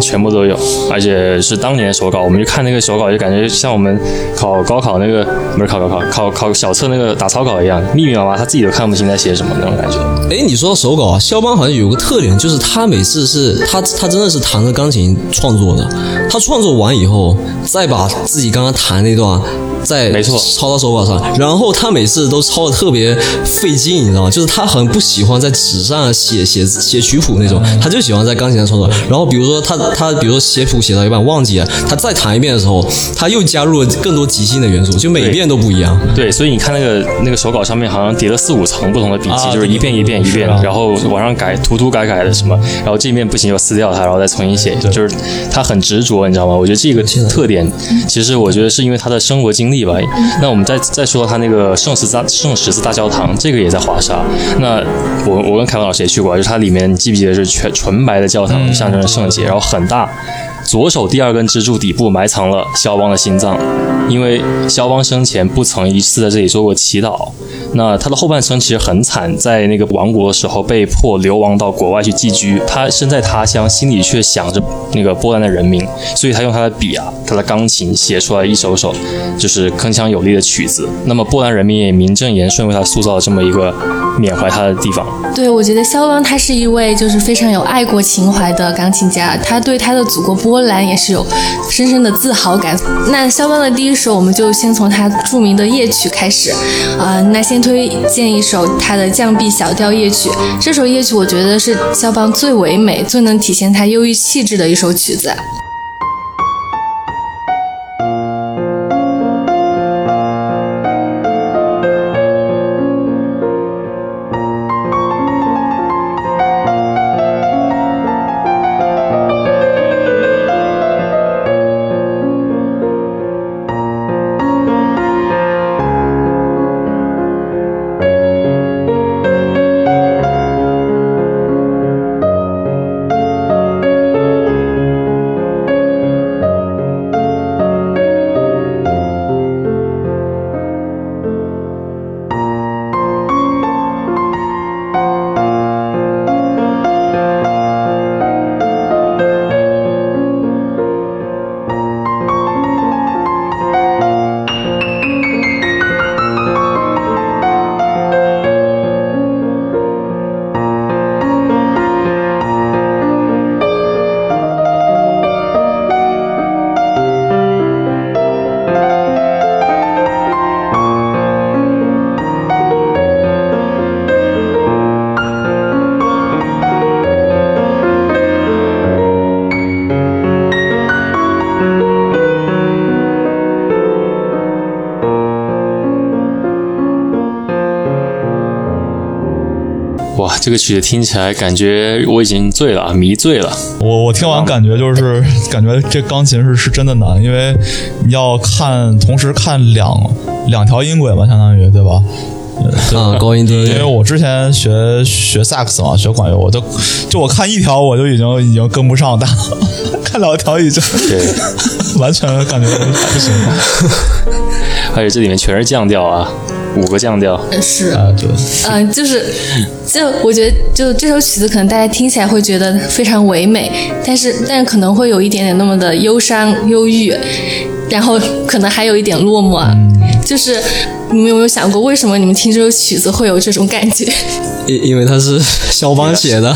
全部都有，而且是当年的手稿。我们去看那个手稿，就感觉像我们考高考那个不是考高考考小测那个打草稿一样，密密麻麻，他自己都看不清在写什么那种感觉。哎，你说到手稿啊，肖邦好像有个特点，就是他每次是他真的是弹着钢琴创作的，他创作完以后再把自己刚刚弹那段在抄到手稿上，然后他每次都抄的特别费劲，你知道吗？就是他很不喜欢在纸上写曲谱那种，他就喜欢在钢琴上抄手。然后比如说他比如说写谱写到一半忘记了，他再弹一遍的时候，他又加入了更多即兴的元素，就每一遍都不一样。对，所以你看那个手稿上面好像叠了4-5层不同的笔记，就是一遍一遍一遍，然后往上改，涂改的什么，然后这面不行就撕掉它，然后再重新写，就是他很执着，你知道吗？我觉得这个特点，其实我觉得是因为他的生活经历吧。那我们再说到他那个圣十字大教堂，这个也在华沙。那我跟凯文老师也去过，就是它里面你记不记得是纯白的教堂，象征着圣洁，然后很大。左手第二根支柱底部埋藏了肖邦的心脏，因为肖邦生前不曾一次在这里做过祈祷。那他的后半生其实很惨，在那个亡国的时候被迫流亡到国外去寄居。他身在他乡，心里却想着那个波兰的人民，所以他用他的笔啊，他的钢琴写出来一首首就是铿锵有力的曲子。那么波兰人民也名正言顺为他塑造了这么一个缅怀他的地方。对，我觉得肖邦他是一位就是非常有爱国情怀的钢琴家，他对他的祖国波兰也是有深深的自豪感。那肖邦的第一首，我们就先从他著名的夜曲开始那先推荐一首他的降 B 小调夜曲。这首夜曲我觉得是肖邦最唯美、最能体现他忧郁气质的一首曲子。这个曲子听起来感觉我已经醉了，迷醉了。我听完感觉就是感觉这钢琴是真的难，因为你要同时看两条音轨吧，相当于对吧？高音低。因为我之前学萨克斯嘛，学管乐，我就我看一条我就已经跟不上，但看两条已经对完全感觉不行。而且这里面全是降调啊。5个降调是啊，对，就我觉得就这首曲子可能大家听起来会觉得非常唯美，但可能会有一点点那么的忧伤、忧郁，然后可能还有一点落寞啊。就是你们有没有想过，为什么你们听这首曲子会有这种感觉？因为它是肖邦写的。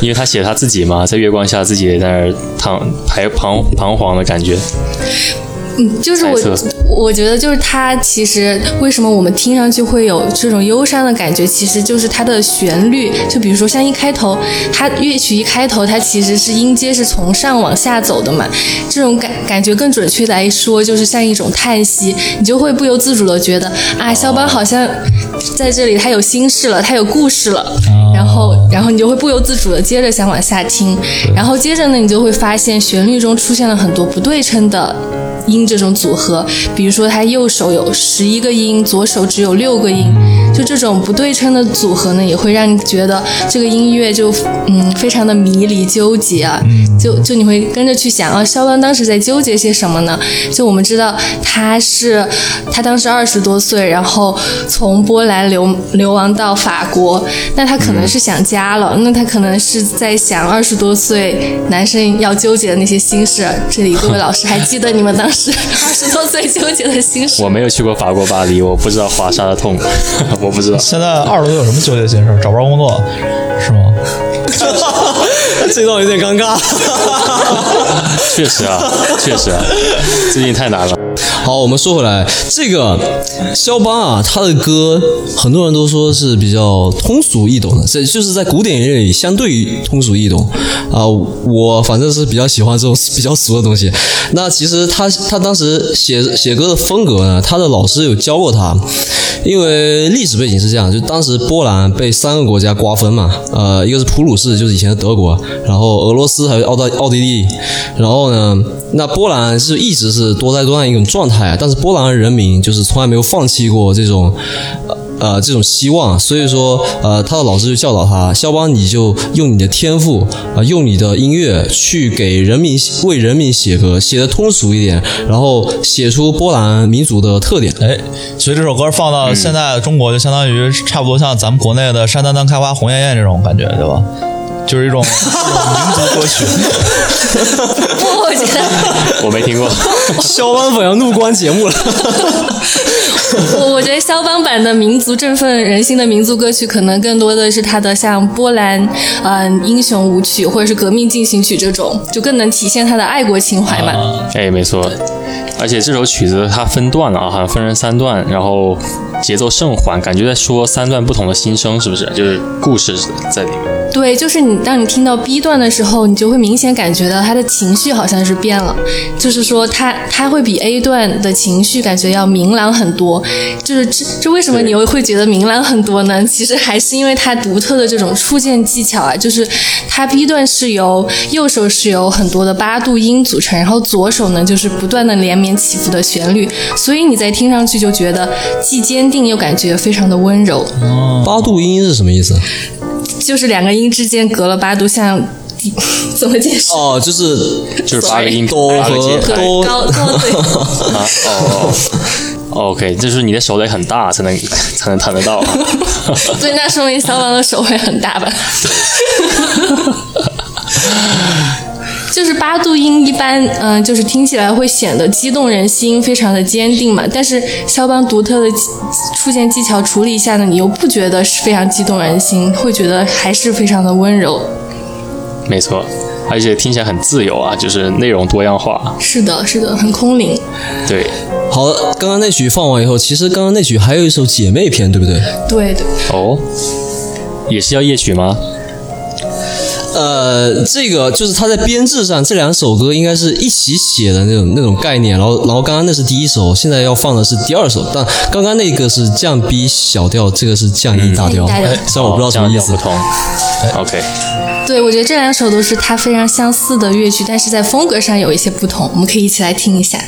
因为他写他自己嘛，在月光下自己在那儿彷徨的感觉。就是我觉得就是它其实为什么我们听上去会有这种忧伤的感觉，其实就是它的旋律，就比如说像一开头，它乐曲一开头它其实是音阶是从上往下走的嘛，这种感觉更准确来说就是像一种叹息，你就会不由自主的觉得啊，肖邦好像在这里他有心事了，他有故事了，然后你就会不由自主的接着想往下听，然后接着呢你就会发现旋律中出现了很多不对称的音这种组合，比如说他右手有11个音，左手只有6个音，就这种不对称的组合呢，也会让你觉得这个音乐就非常的迷离纠结啊，就你会跟着去想啊，肖邦当时在纠结些什么呢？就我们知道他当时20多岁，然后从波兰流亡到法国，那他可能是想家了，那他可能是在想20多岁男生要纠结的那些心事。这里各位老师还记得你们当时20多岁纠结的心事？我没有去过法国巴黎，我不知道华沙的痛。我不知道现在20多岁有什么纠结心事，找不着工作是吗？这段有点尴尬。确实啊，确实啊，最近太难了。好，我们说回来，这个肖邦啊，他的歌很多人都说是比较通俗易懂的，这就是在古典音乐里相对于通俗易懂啊。我反正是比较喜欢这种比较俗的东西。那其实他当时写歌的风格呢，他的老师有教过他，因为历史背景是这样，就当时波兰被3个国家瓜分嘛，一个是普鲁士，就是以前的德国，然后俄罗斯还有奥地利，然后呢，那波兰是一直是多灾多难一种状态，但是波兰人民就是从来没有放弃过这种这种希望，所以说他的老师就教导他，肖邦你就用你的天赋用你的音乐去给人民为人民写歌，写得通俗一点，然后写出波兰民族的特点。哎，所以这首歌放到现在中国就相当于差不多像咱们国内的山丹丹开花红艳艳这种感觉，对吧？就是一种民族歌曲。我觉得我没听过。肖邦粉要入关节目了。我觉得肖邦版的民族振奋人心的民族歌曲，可能更多的是他的像波兰英雄舞曲或者是革命进行曲这种，就更能体现他的爱国情怀嘛。哎，没错。而且这首曲子它分段了啊，好像分成3段，然后节奏甚缓，感觉在说3段不同的心声，是不是？就是故事在里面。对，就是你当你听到 B 段的时候，你就会明显感觉到他的情绪好像是变了，就是说他会比 A 段的情绪感觉要明朗很多。就是这为什么你会觉得明朗很多呢？其实还是因为他独特的这种触键技巧啊，就是他 B 段是由右手是由很多的8度音组成，然后左手呢就是不断的连绵起伏的旋律，所以你在听上去就觉得既坚定又感觉非常的温柔。8度音是什么意思？就是2个音之间隔了8度，像怎么解释？哦，就是8个音哆和哆高对。啊哦哦 ，OK， 就是你的手得很大才能弹得到。对，那说明肖邦的手会很大吧？就是8度音一般，就是听起来会显得激动人心，非常的坚定嘛。但是肖邦独特的触键技巧处理一下呢，你又不觉得是非常激动人心，会觉得还是非常的温柔。没错，而且听起来很自由啊，就是内容多样化。是的，是的，很空灵。对。好，刚刚那曲放完以后，其实刚刚那曲还有一首姐妹篇，对不对？对对。哦，也是要夜曲吗？这个就是他在编制上，这2首歌应该是一起写的那种概念，然后刚刚那是第1首，现在要放的是第2首，但刚刚那个是降 B 小调，这个是降 E 大调，虽然我不知道什么意思。OK， 对，我觉得这2首都是他非常相似的乐曲，但是在风格上有一些不同，我们可以一起来听一下。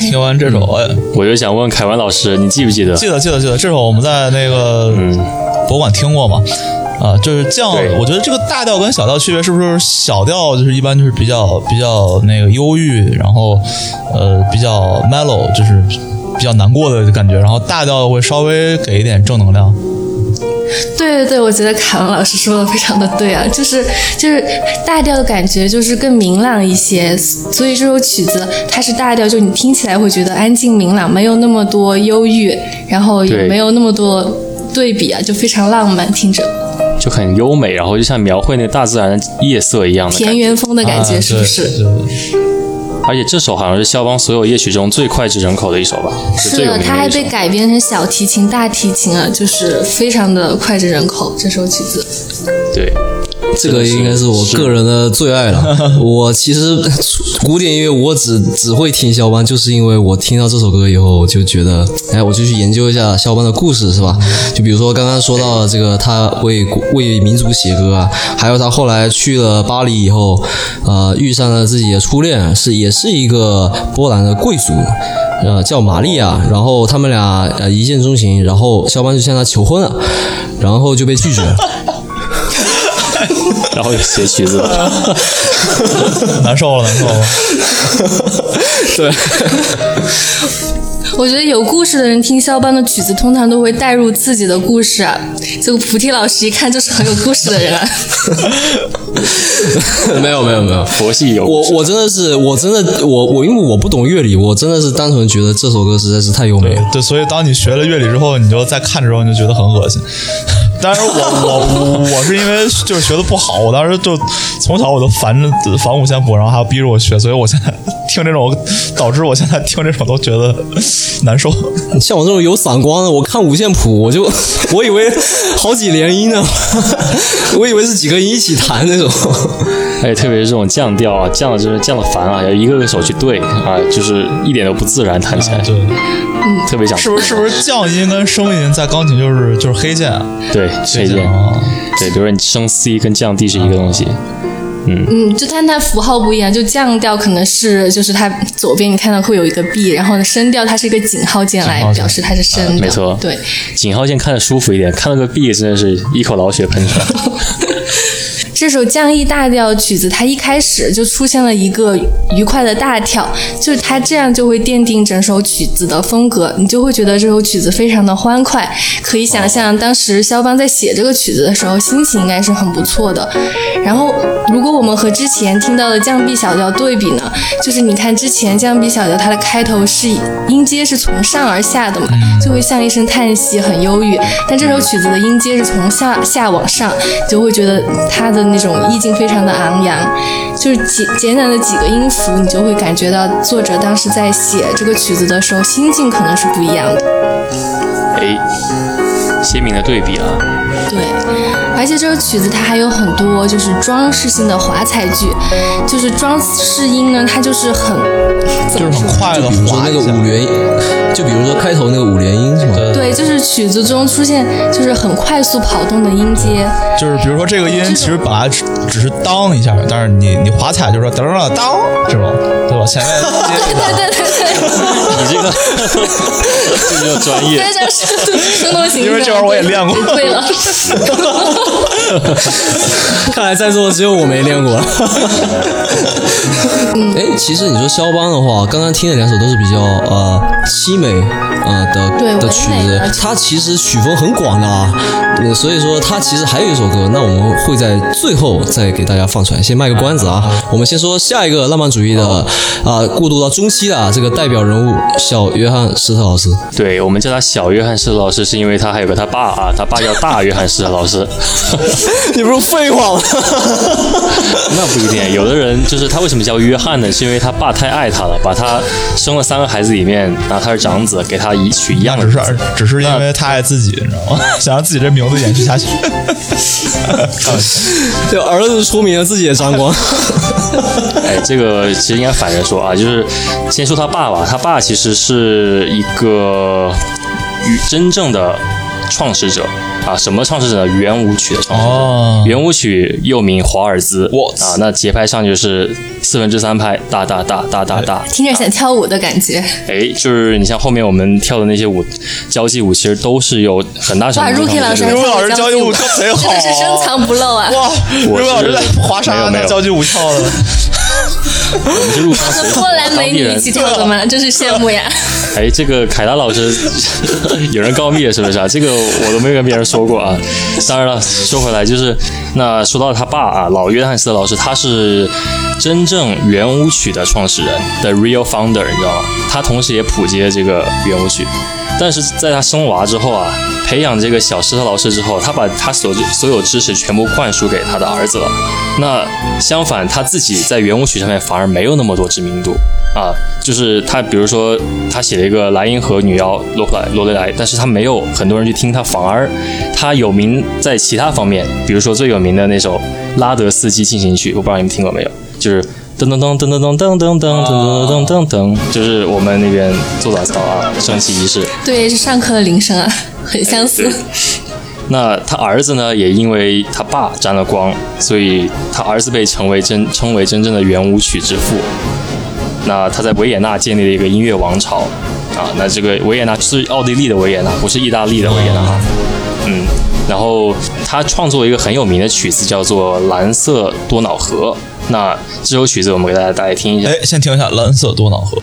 听完这首，我就想问凯文老师，你记不记得？记得，这首我们在那个博物馆听过嘛？啊，就是这样。我觉得这个大调跟小调区别是不是？小调就是一般就是比较那个忧郁，然后比较 mellow， 就是比较难过的感觉，然后大调会稍微给一点正能量。对对对，我觉得卡文老师说的非常的对啊，就是大调的感觉就是更明朗一些，所以这首曲子它是大调，就你听起来会觉得安静明朗，没有那么多忧郁，然后也没有那么多对比啊，就非常浪漫，听着就很优美，然后就像描绘那大自然夜色一样的田园风的感觉，是不是？而且这首好像是肖邦所有夜曲中最脍炙人口的一首吧，是最有名的一首，它还被改编成小提琴、大提琴啊，就是非常的脍炙人口这首曲子。对，这个应该是我个人的最爱了。我其实古典音乐我只会听肖邦，就是因为我听到这首歌以后，我就觉得，哎，我就去研究一下肖邦的故事，是吧？就比如说刚刚说到这个，他为民族写歌啊，还有他后来去了巴黎以后，遇上了自己的初恋，也是一个波兰的贵族。叫玛利亚，然后他们俩一见钟情，然后肖邦就向她求婚了，然后就被拒绝了。然后就写曲子了。难受了。对。我觉得有故事的人听肖邦的曲子通常都会带入自己的故事啊，这个菩提老师一看就是很有故事的人啊。没有，佛系有故事。我真的因为我不懂乐理，我真的是单纯觉得这首歌实在是太优美了。 对，所以当你学了乐理之后，你就再看着之后你就觉得很恶心。但是我是因为就是学的不好，我当时就从小我都烦五线谱，然后还要逼着我学，所以我现在听这种，导致我现在听这种都觉得难受。像我这种有散光的，我看五线谱我以为好几连音呢，我以为是几个音一起弹那种。哎，特别是这种降调啊，降的烦啊，要一个手去对啊，就是一点都不自然弹起来。对，特别想。是不是降音跟升音在钢琴就是黑键啊？对，黑键。对，比如说你升 C 跟降 D 是一个东西。就它符号不一样，就降调可能是就是它左边你看到会有一个 B， 然后呢升调它是一个井号键来表示它是升的，没错，对，井号键看得舒服一点，看到个 B 真的是一口老血喷出来。这首降 E 大调曲子，它一开始就出现了一个愉快的大调，就是它这样就会奠定整首曲子的风格，你就会觉得这首曲子非常的欢快。可以想象，当时肖邦在写这个曲子的时候，心情应该是很不错的。然后，如果我们和之前听到的降 B 小调对比呢，就是你看之前降 B 小调它的开头是音阶是从上而下的嘛，就会像一声叹息，很忧郁。但这首曲子的音阶是从下往上，就会觉得它的那种意境非常的昂扬，就是简单的几个音符，你就会感觉到作者当时在写这个曲子的时候心境可能是不一样的。鲜明的对比啊。对，而且这个曲子它还有很多就是装饰性的华彩句，就是装饰音呢，它就是很快的华一下，就比如说开头那个五连音是吗？对，就是曲子中出现就是很快速跑动的音阶，就是比如说这个音其实本来只是当一下，但是你华彩就是说当当当这种，对吧？前面对，你这个比较专业，生动形象，因为这玩意儿我也练过。对了，看来在座只有我没练过。其实你说肖邦的话，刚刚听的两首都是比较凄美的曲子，它其实曲风很广的啊，所以说它其实还有一首歌，那我们会在最后再给大家放出来，先卖个关子啊。我们先说下一个浪漫主义的过渡到中期的这个代表人物小约翰施特劳斯。对，我们叫他小约翰施特劳斯，是因为他还有个他爸啊，他爸叫大约翰施特劳斯。你不是废话吗？那不一定，有的人就是他为什么叫约翰呢？是因为他爸太爱他了，把他生了三个孩子里面，然后他是长子，给他取一样的名字，只是因为他爱自己，你知道吗？想让自己这名字延续下去。就儿子出名了，自己也沾光。这个其实应该反着说啊，就是先说他爸爸，他爸其实是一个真正的创始者啊。什么创始者呢？圆舞曲的创始者。圆舞曲又名华尔兹啊，那节拍上就是3/4拍，哒哒哒哒哒哒，听着想跳舞的感觉。就是你像后面我们跳的那些舞，交际舞其实都是有很大程度。Rookie 老师，交际舞跳贼好，真的是深藏不露啊！哇，Rookie 老师在华沙那交际舞跳的。我们是入乡随俗，波兰美女一起跳的吗？真是羡慕呀！哎，这个凯拉老师有人告密了是不是啊？这个我都没跟别人说过啊。当然了，说回来就是那说到他爸啊，老约翰斯特劳斯，他是真正圆舞曲的创始人的 real founder， 你知道吗？他同时也普及了这个圆舞曲。但是在他生娃之后啊，培养这个小斯特劳斯之后，他把他所有知识全部灌输给他的儿子了。那相反，他自己在圆舞曲上面反而没有那么多知名度啊。就是他，比如说他写了一个《莱茵河女妖罗雷莱》，但是他没有很多人去听他，反而他有名在其他方面，比如说最有名的那首《拉德斯基进行曲》，我不知道你们听过没有，就是。噔噔噔噔噔噔噔噔噔噔噔噔，就是我们那边做早操啊，升旗仪式。对，是上课的铃声啊，很相似。那他儿子呢，也因为他爸沾了光，所以他儿子被称为真正的圆舞曲之父。那他在维也纳建立了一个音乐王朝啊，那这个维也纳是奥地利的维也纳，不是意大利的维也纳。嗯，然后他创作了一个很有名的曲子，叫做《蓝色多瑙河》。那这首曲子我们给大家听一下，哎，先听一下《蓝色多瑙河》。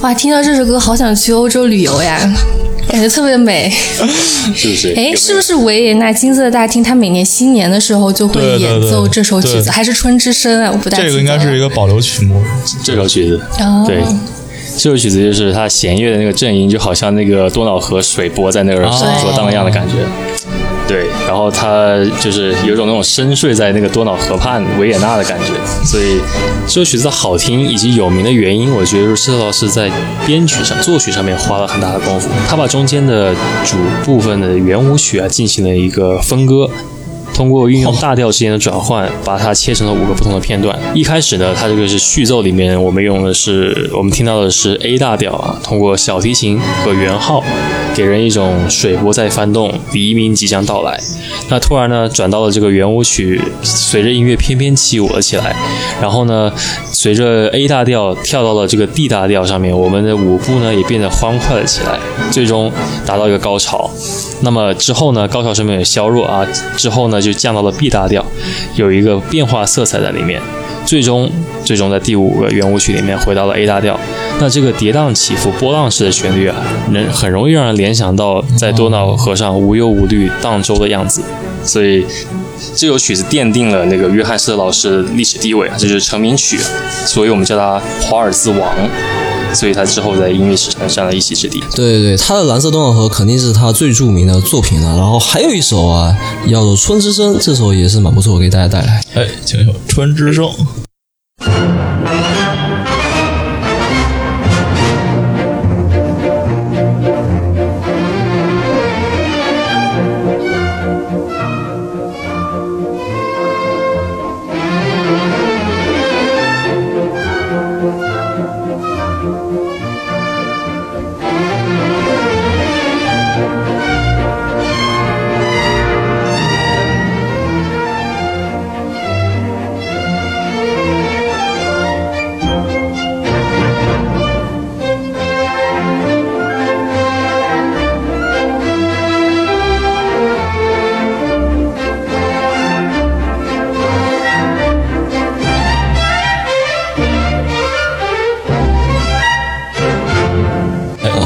哇，听到这首歌好想去欧洲旅游呀，感觉特别美，是不是？哎，是不是维也纳金色大厅？它每年新年的时候就会演奏这首曲子，对对对对，还是春之声啊？我不太记得。这个应该是一个保留曲目，这首曲子，哦、对。这首曲子就是它弦乐的那个阵音，就好像那个多瑙河水波在那儿闪烁荡漾的感觉。对，然后它就是有一种那种深睡在那个多瑙河畔维也纳的感觉。所以这首曲子好听以及有名的原因，我觉得斯特劳斯在编曲上、作曲上面花了很大的功夫。他把中间的主部分的圆舞曲啊进行了一个分割。通过运用大调之间的转换，把它切成了5个不同的片段。一开始呢，它这个是序奏里面我们听到的是 A 大调啊，通过小提琴和圆号，给人一种水波在翻动，黎明即将到来。那突然呢，转到了这个圆舞曲，随着音乐翩翩起舞了起来。然后呢，随着 A 大调跳到了这个 D 大调上面，我们的舞步呢也变得欢快了起来，最终达到一个高潮。那么之后呢，高潮声也削弱啊，之后呢就降到了 B 大调，有一个变化色彩在里面，最终在第5个圆舞曲里面回到了 A 大调。那这个跌宕起伏波浪式的旋律啊，很容易让人联想到在多瑙河上无忧无虑荡舟的样子。所以这首曲子奠定了那个约翰斯特劳斯历史地位啊，这就是成名曲，所以我们叫它华尔兹王。所以他之后在音乐史上占了一席之地。对对，他的《蓝色多瑙河》肯定是他最著名的作品了。然后还有一首啊，叫做《春之声》，这首也是蛮不错，我给大家带来。哎，请一首《春之声》。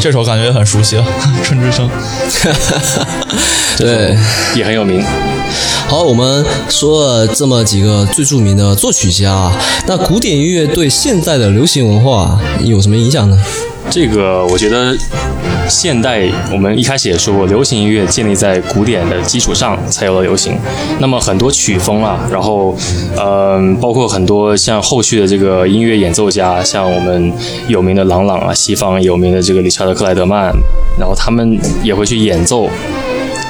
这首感觉很熟悉了，《春之声》对，也很有名。好，我们说了这么几个最著名的作曲家，那古典音乐对现在的流行文化有什么影响呢？这个我觉得现代，我们一开始也说过，流行音乐建立在古典的基础上才有了流行。那么很多曲风啊，然后包括很多像后续的这个音乐演奏家，像我们有名的郎朗啊，西方有名的这个理查德克莱德曼，然后他们也会去演奏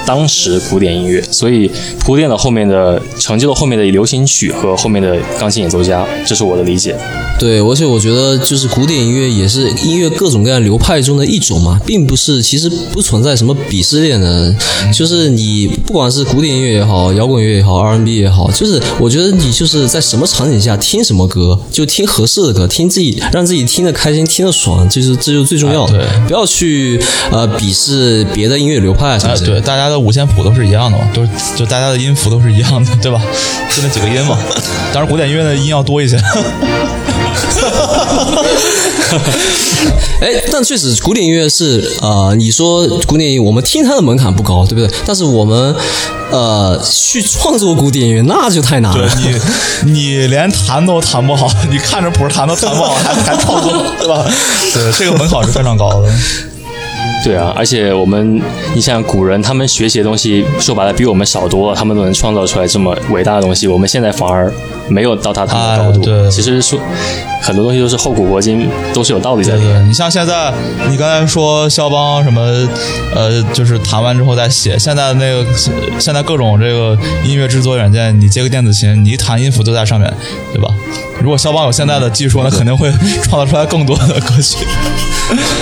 当时古典音乐，所以铺垫了后面的，成就了后面的流行曲和后面的钢琴演奏家，这是我的理解。对，而且我觉得就是古典音乐也是音乐各种各样流派中的一种嘛，并不是，其实不存在什么鄙视链的，就是你不管是古典音乐也好，摇滚乐也好， R&B 也好，就是我觉得你就是在什么场景下听什么歌，就听合适的歌，听自己让自己听得开心，听得爽，就是这就最重要的。对，不要去鄙视别的音乐流派什么之类的。对，大家的五线谱都是一样的嘛，都是就大家的音符都是一样的，对吧？就那几个音嘛。当然，古典音乐的音要多一些。哎，但确实古典音乐是你说古典音乐，我们听它的门槛不高，对不对？但是我们去创作古典音乐那就太难了。对，你连弹都弹不好，你看着谱弹都弹不好，还创作，对吧？对，这个门槛是非常高的。对啊，而且我们，你像古人，他们学习的东西说白了比我们少多了，他们都能创造出来这么伟大的东西，我们现在反而没有到达他们的高度。对，其实说很多东西都是后古国今，都是有道理在的。你像现在，你刚才说肖邦什么，就是弹完之后再写，现在各种这个音乐制作软件，你接个电子琴，你一弹音符都在上面，对吧？如果肖邦有现在的技术，那肯定会创造出来更多的歌曲。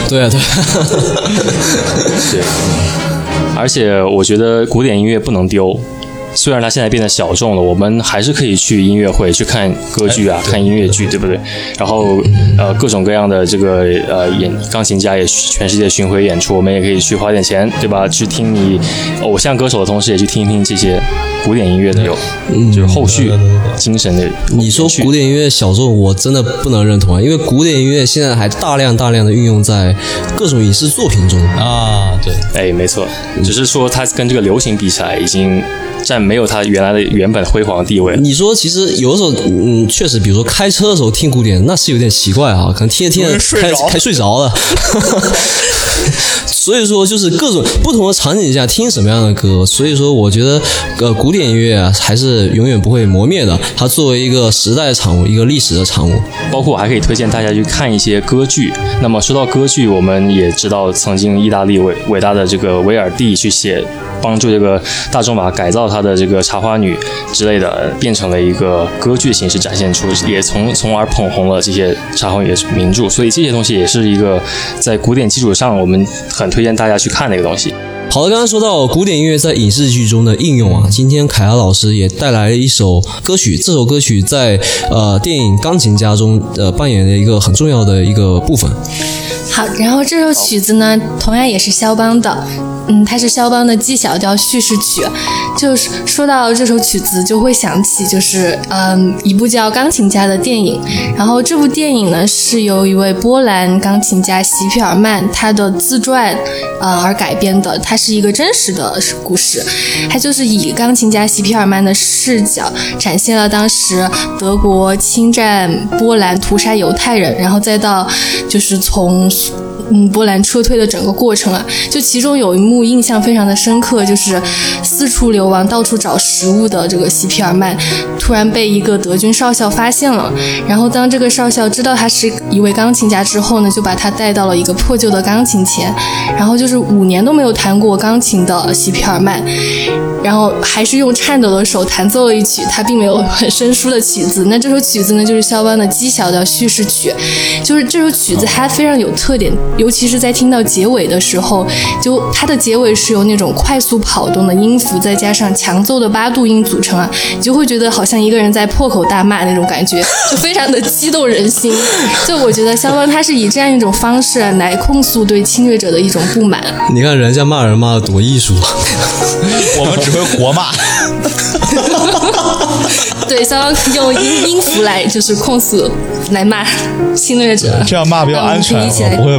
对啊，对对，而且我觉得古典音乐不能丢，虽然它现在变得小众了，我们还是可以去音乐会，去看歌剧啊，看音乐剧，对不对？然后各种各样的这个钢琴家也全世界巡回演出，我们也可以去花点钱，对吧？去听你偶像歌手的同时，也去听一听这些古典音乐的有，就是后续精神的。你说古典音乐小众，我真的不能认同啊，因为古典音乐现在还大量的运用在各种影视作品中啊。对，哎，没错，只是说它跟这个流行比起来，已经占没有它原本辉煌的地位。你说其实有的时候，确实，比如说开车的时候听古典，那是有点奇怪啊，可能听着听着开睡着了。所以说，就是各种不同的场景下听什么样的歌，所以说我觉得古典音乐啊，还是永远不会磨灭的，它作为一个时代的产物，一个历史的产物。包括我还可以推荐大家去看一些歌剧。那么说到歌剧，我们也知道曾经意大利伟大的这个维尔第去写，帮助这个大仲马改造他的这个《茶花女》之类的，变成了一个歌剧形式展现出，也从而捧红了这些茶花女的名著。所以这些东西也是一个在古典基础上，我们很推荐大家去看的一个东西。好的，刚刚说到古典音乐在影视剧中的应用啊，今天凯拉老师也带来了一首歌曲，这首歌曲在电影《钢琴家》中扮演了一个很重要的一个部分。好，然后这首曲子呢，同样也是肖邦的，它是肖邦的G小调叙事曲。就是说到这首曲子，就会想起就是一部叫《钢琴家》的电影，然后这部电影呢是由一位波兰钢琴家席皮尔曼他的自传而改编的，它是一个真实的故事，它就是以钢琴家席皮尔曼的视角展现了当时德国侵占波兰屠杀犹太人，然后再到就是从波兰撤退的整个过程啊。就其中有一幕印象非常的深刻，就是四处流亡到处找食物的这个席皮尔曼突然被一个德军少校发现了，然后当这个少校知道他是一位钢琴家之后呢，就把他带到了一个破旧的钢琴前，然后就是5年都没有弹过钢琴的席皮尔曼，然后还是用颤抖的手弹奏了一曲他并没有很生疏的曲子。那这首曲子呢，就是肖邦的G小调叙事曲。就是这首曲子它非常有特点，尤其是在听到结尾的时候，就它的结尾是由那种快速跑动的音符再加上强奏的8度音组成啊，你就会觉得好像一个人在破口大骂那种感觉，就非常的激动人心。就我觉得肖邦他是以这样一种方式来控诉对侵略者的一种不满。你看人家骂人骂得多艺术啊。我们只会国骂。对，想要用音符来就是控诉来骂侵略者，这样骂比较安全，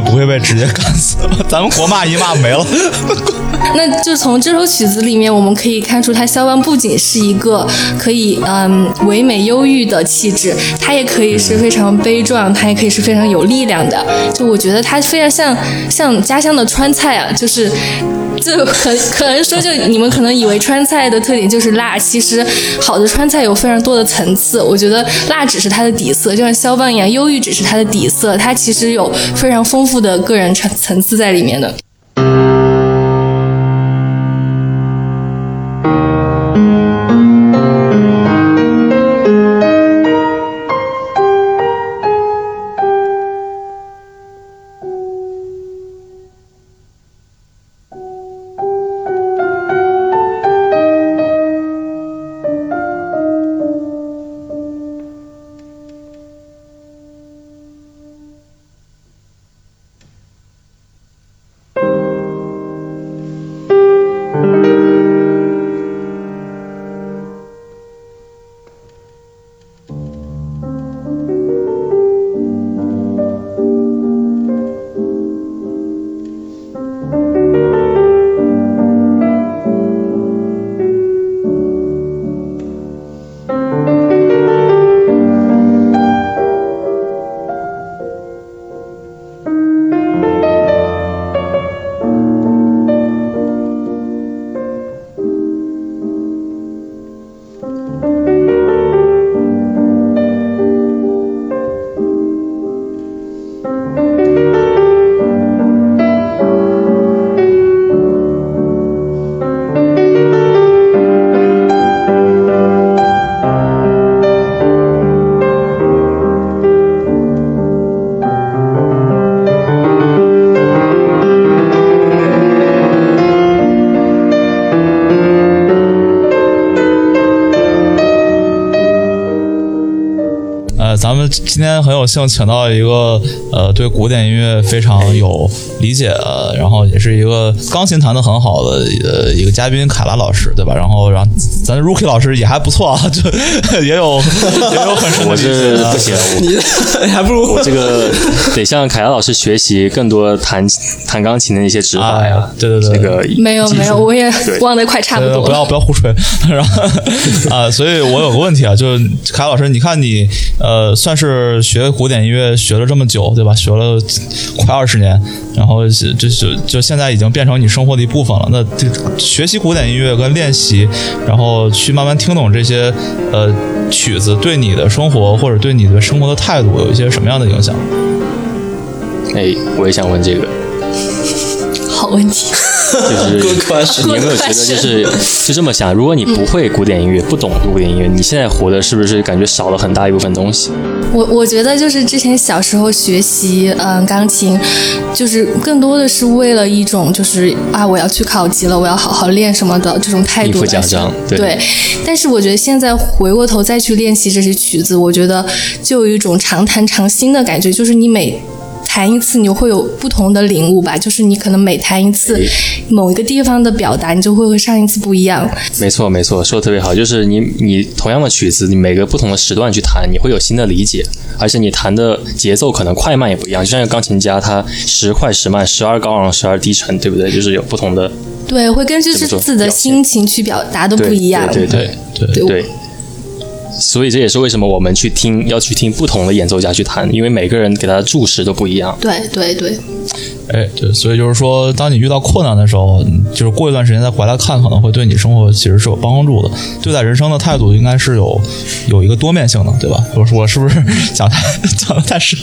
不会被直接干死，咱们国骂一骂没了。那就从这首曲子里面我们可以看出，它肖邦不仅是一个可以唯美忧郁的气质，它也可以是非常悲壮，它也可以是非常有力量的。就我觉得它非常像家乡的川菜啊，就可能说，就你们可能以为川菜的特点就是辣，其实好的川菜有非常多的层次。我觉得辣只是它的底色，就像肖邦一样，忧郁只是它的底色，它其实有非常丰富的个人层次在里面的。咱们今天很有幸请到一个对古典音乐非常有理解的，然后也是一个钢琴弹得很好的一个嘉宾凯拉老师，对吧？然后咱的 Rookie 老师也还不错啊，就也有很深的理解的。我是不行，你还不如我这个得向凯拉老师学习更多弹钢琴的一些指法呀。对对对，这个没有，我也忘得快差不多了。对对对，不要胡吹。然后所以我有个问题啊，就是凯拉老师，你看你算是学古典音乐学了这么久，对吧？学了快20年，然后就现在已经变成你生活的一部分了。那学习古典音乐跟练习，然后去慢慢听懂这些曲子，对你的生活或者对你的生活的态度有一些什么样的影响？哎，我也想问这个。好问题。就是你有没有觉得就这么想，如果你不会古典音乐，不懂古典音乐，你现在活的是不是感觉少了很大一部分东西？我觉得就是之前小时候学习钢琴，就是更多的是为了一种就是我要去考级了，我要好好练什么的这种态度，应付家长。 对，但是我觉得现在回过头再去练习这些曲子，我觉得就有一种常弹常新的感觉，就是你每弹一次你会有不同的领悟吧，就是你可能每弹一次某一个地方的表达，你就会和上一次不一样。没错，说的特别好，就是你同样的曲子，你每个不同的时段去弹，你会有新的理解，而且你弹的节奏可能快慢也不一样，就像一个钢琴家，他10快10慢，12高昂12低沉，对不对？就是有不同的，对，会根据自己的心情去表达都不一样。对，所以这也是为什么我们要去听不同的演奏家去弹，因为每个人给他的注释都不一样。对，哎，对，所以就是说，当你遇到困难的时候，就是过一段时间再回来看，可能会对你生活其实是有帮助的。对待人生的态度应该是有一个多面性的，对吧？我是不是讲的太深？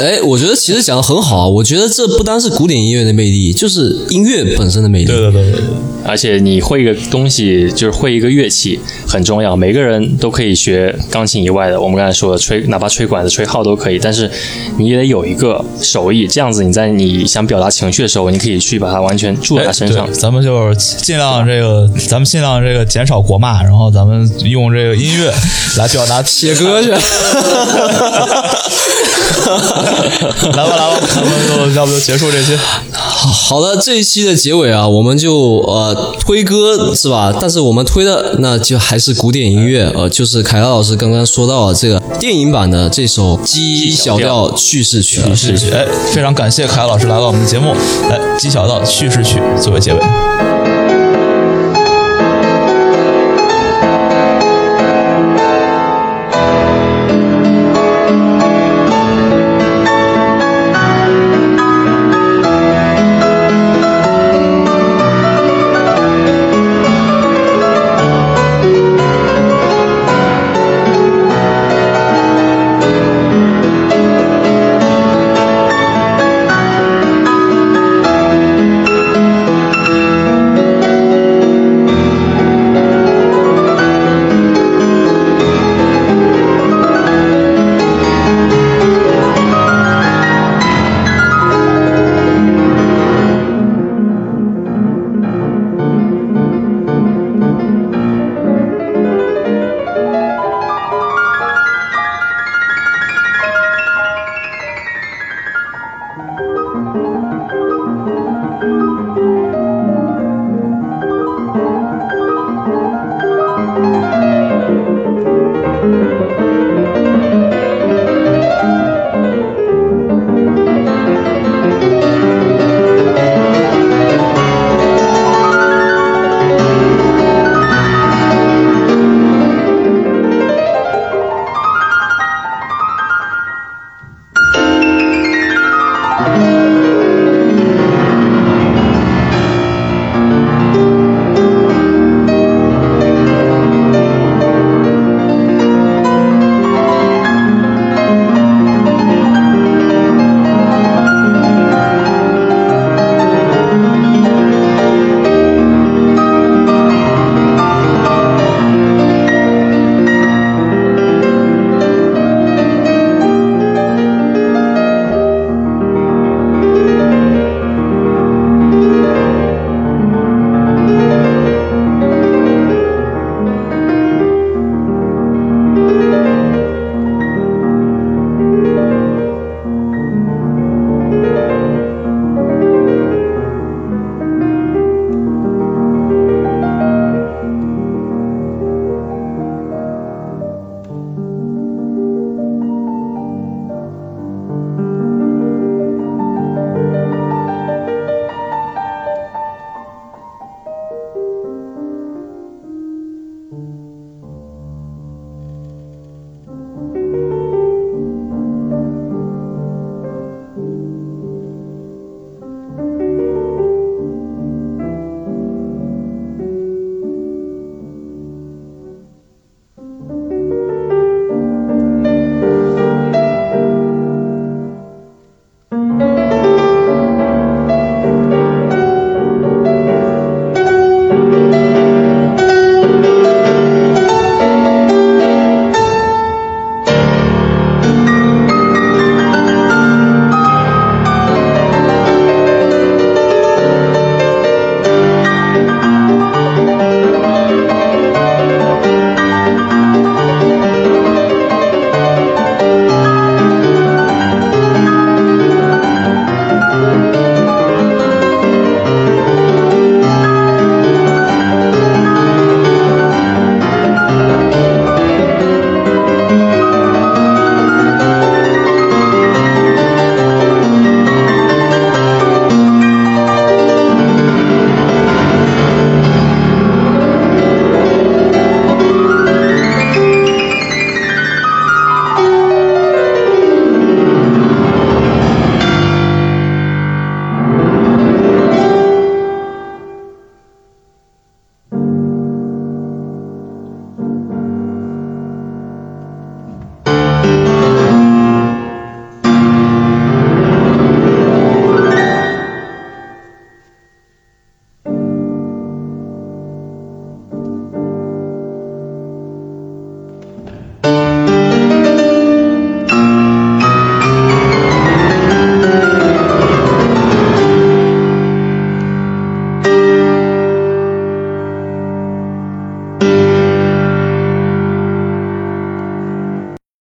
哎，我觉得其实讲的很好，我觉得这不单是古典音乐的魅力，就是音乐本身的魅力。对，而且你会一个东西，就是会一个乐器很重要，每个人都可以学钢琴以外的，我们刚才说的哪怕吹管子、吹号都可以，但是你也得有一个手艺，这样子你在你想表达情绪的时候，你可以去把它完全注在它身上。咱们尽量减少国骂，然后咱们用这个音乐来表达。写歌去。来吧，咱们就要不就结束这期。好的，这一期的结尾啊，我们就推歌是吧？但是我们推的那就还是古典音乐，就是凯拉老师刚刚说到了这个电影版的这首 G 小调叙事曲。非常感谢凯拉老师来到我们的节目，来 G 小调叙事曲作为结尾。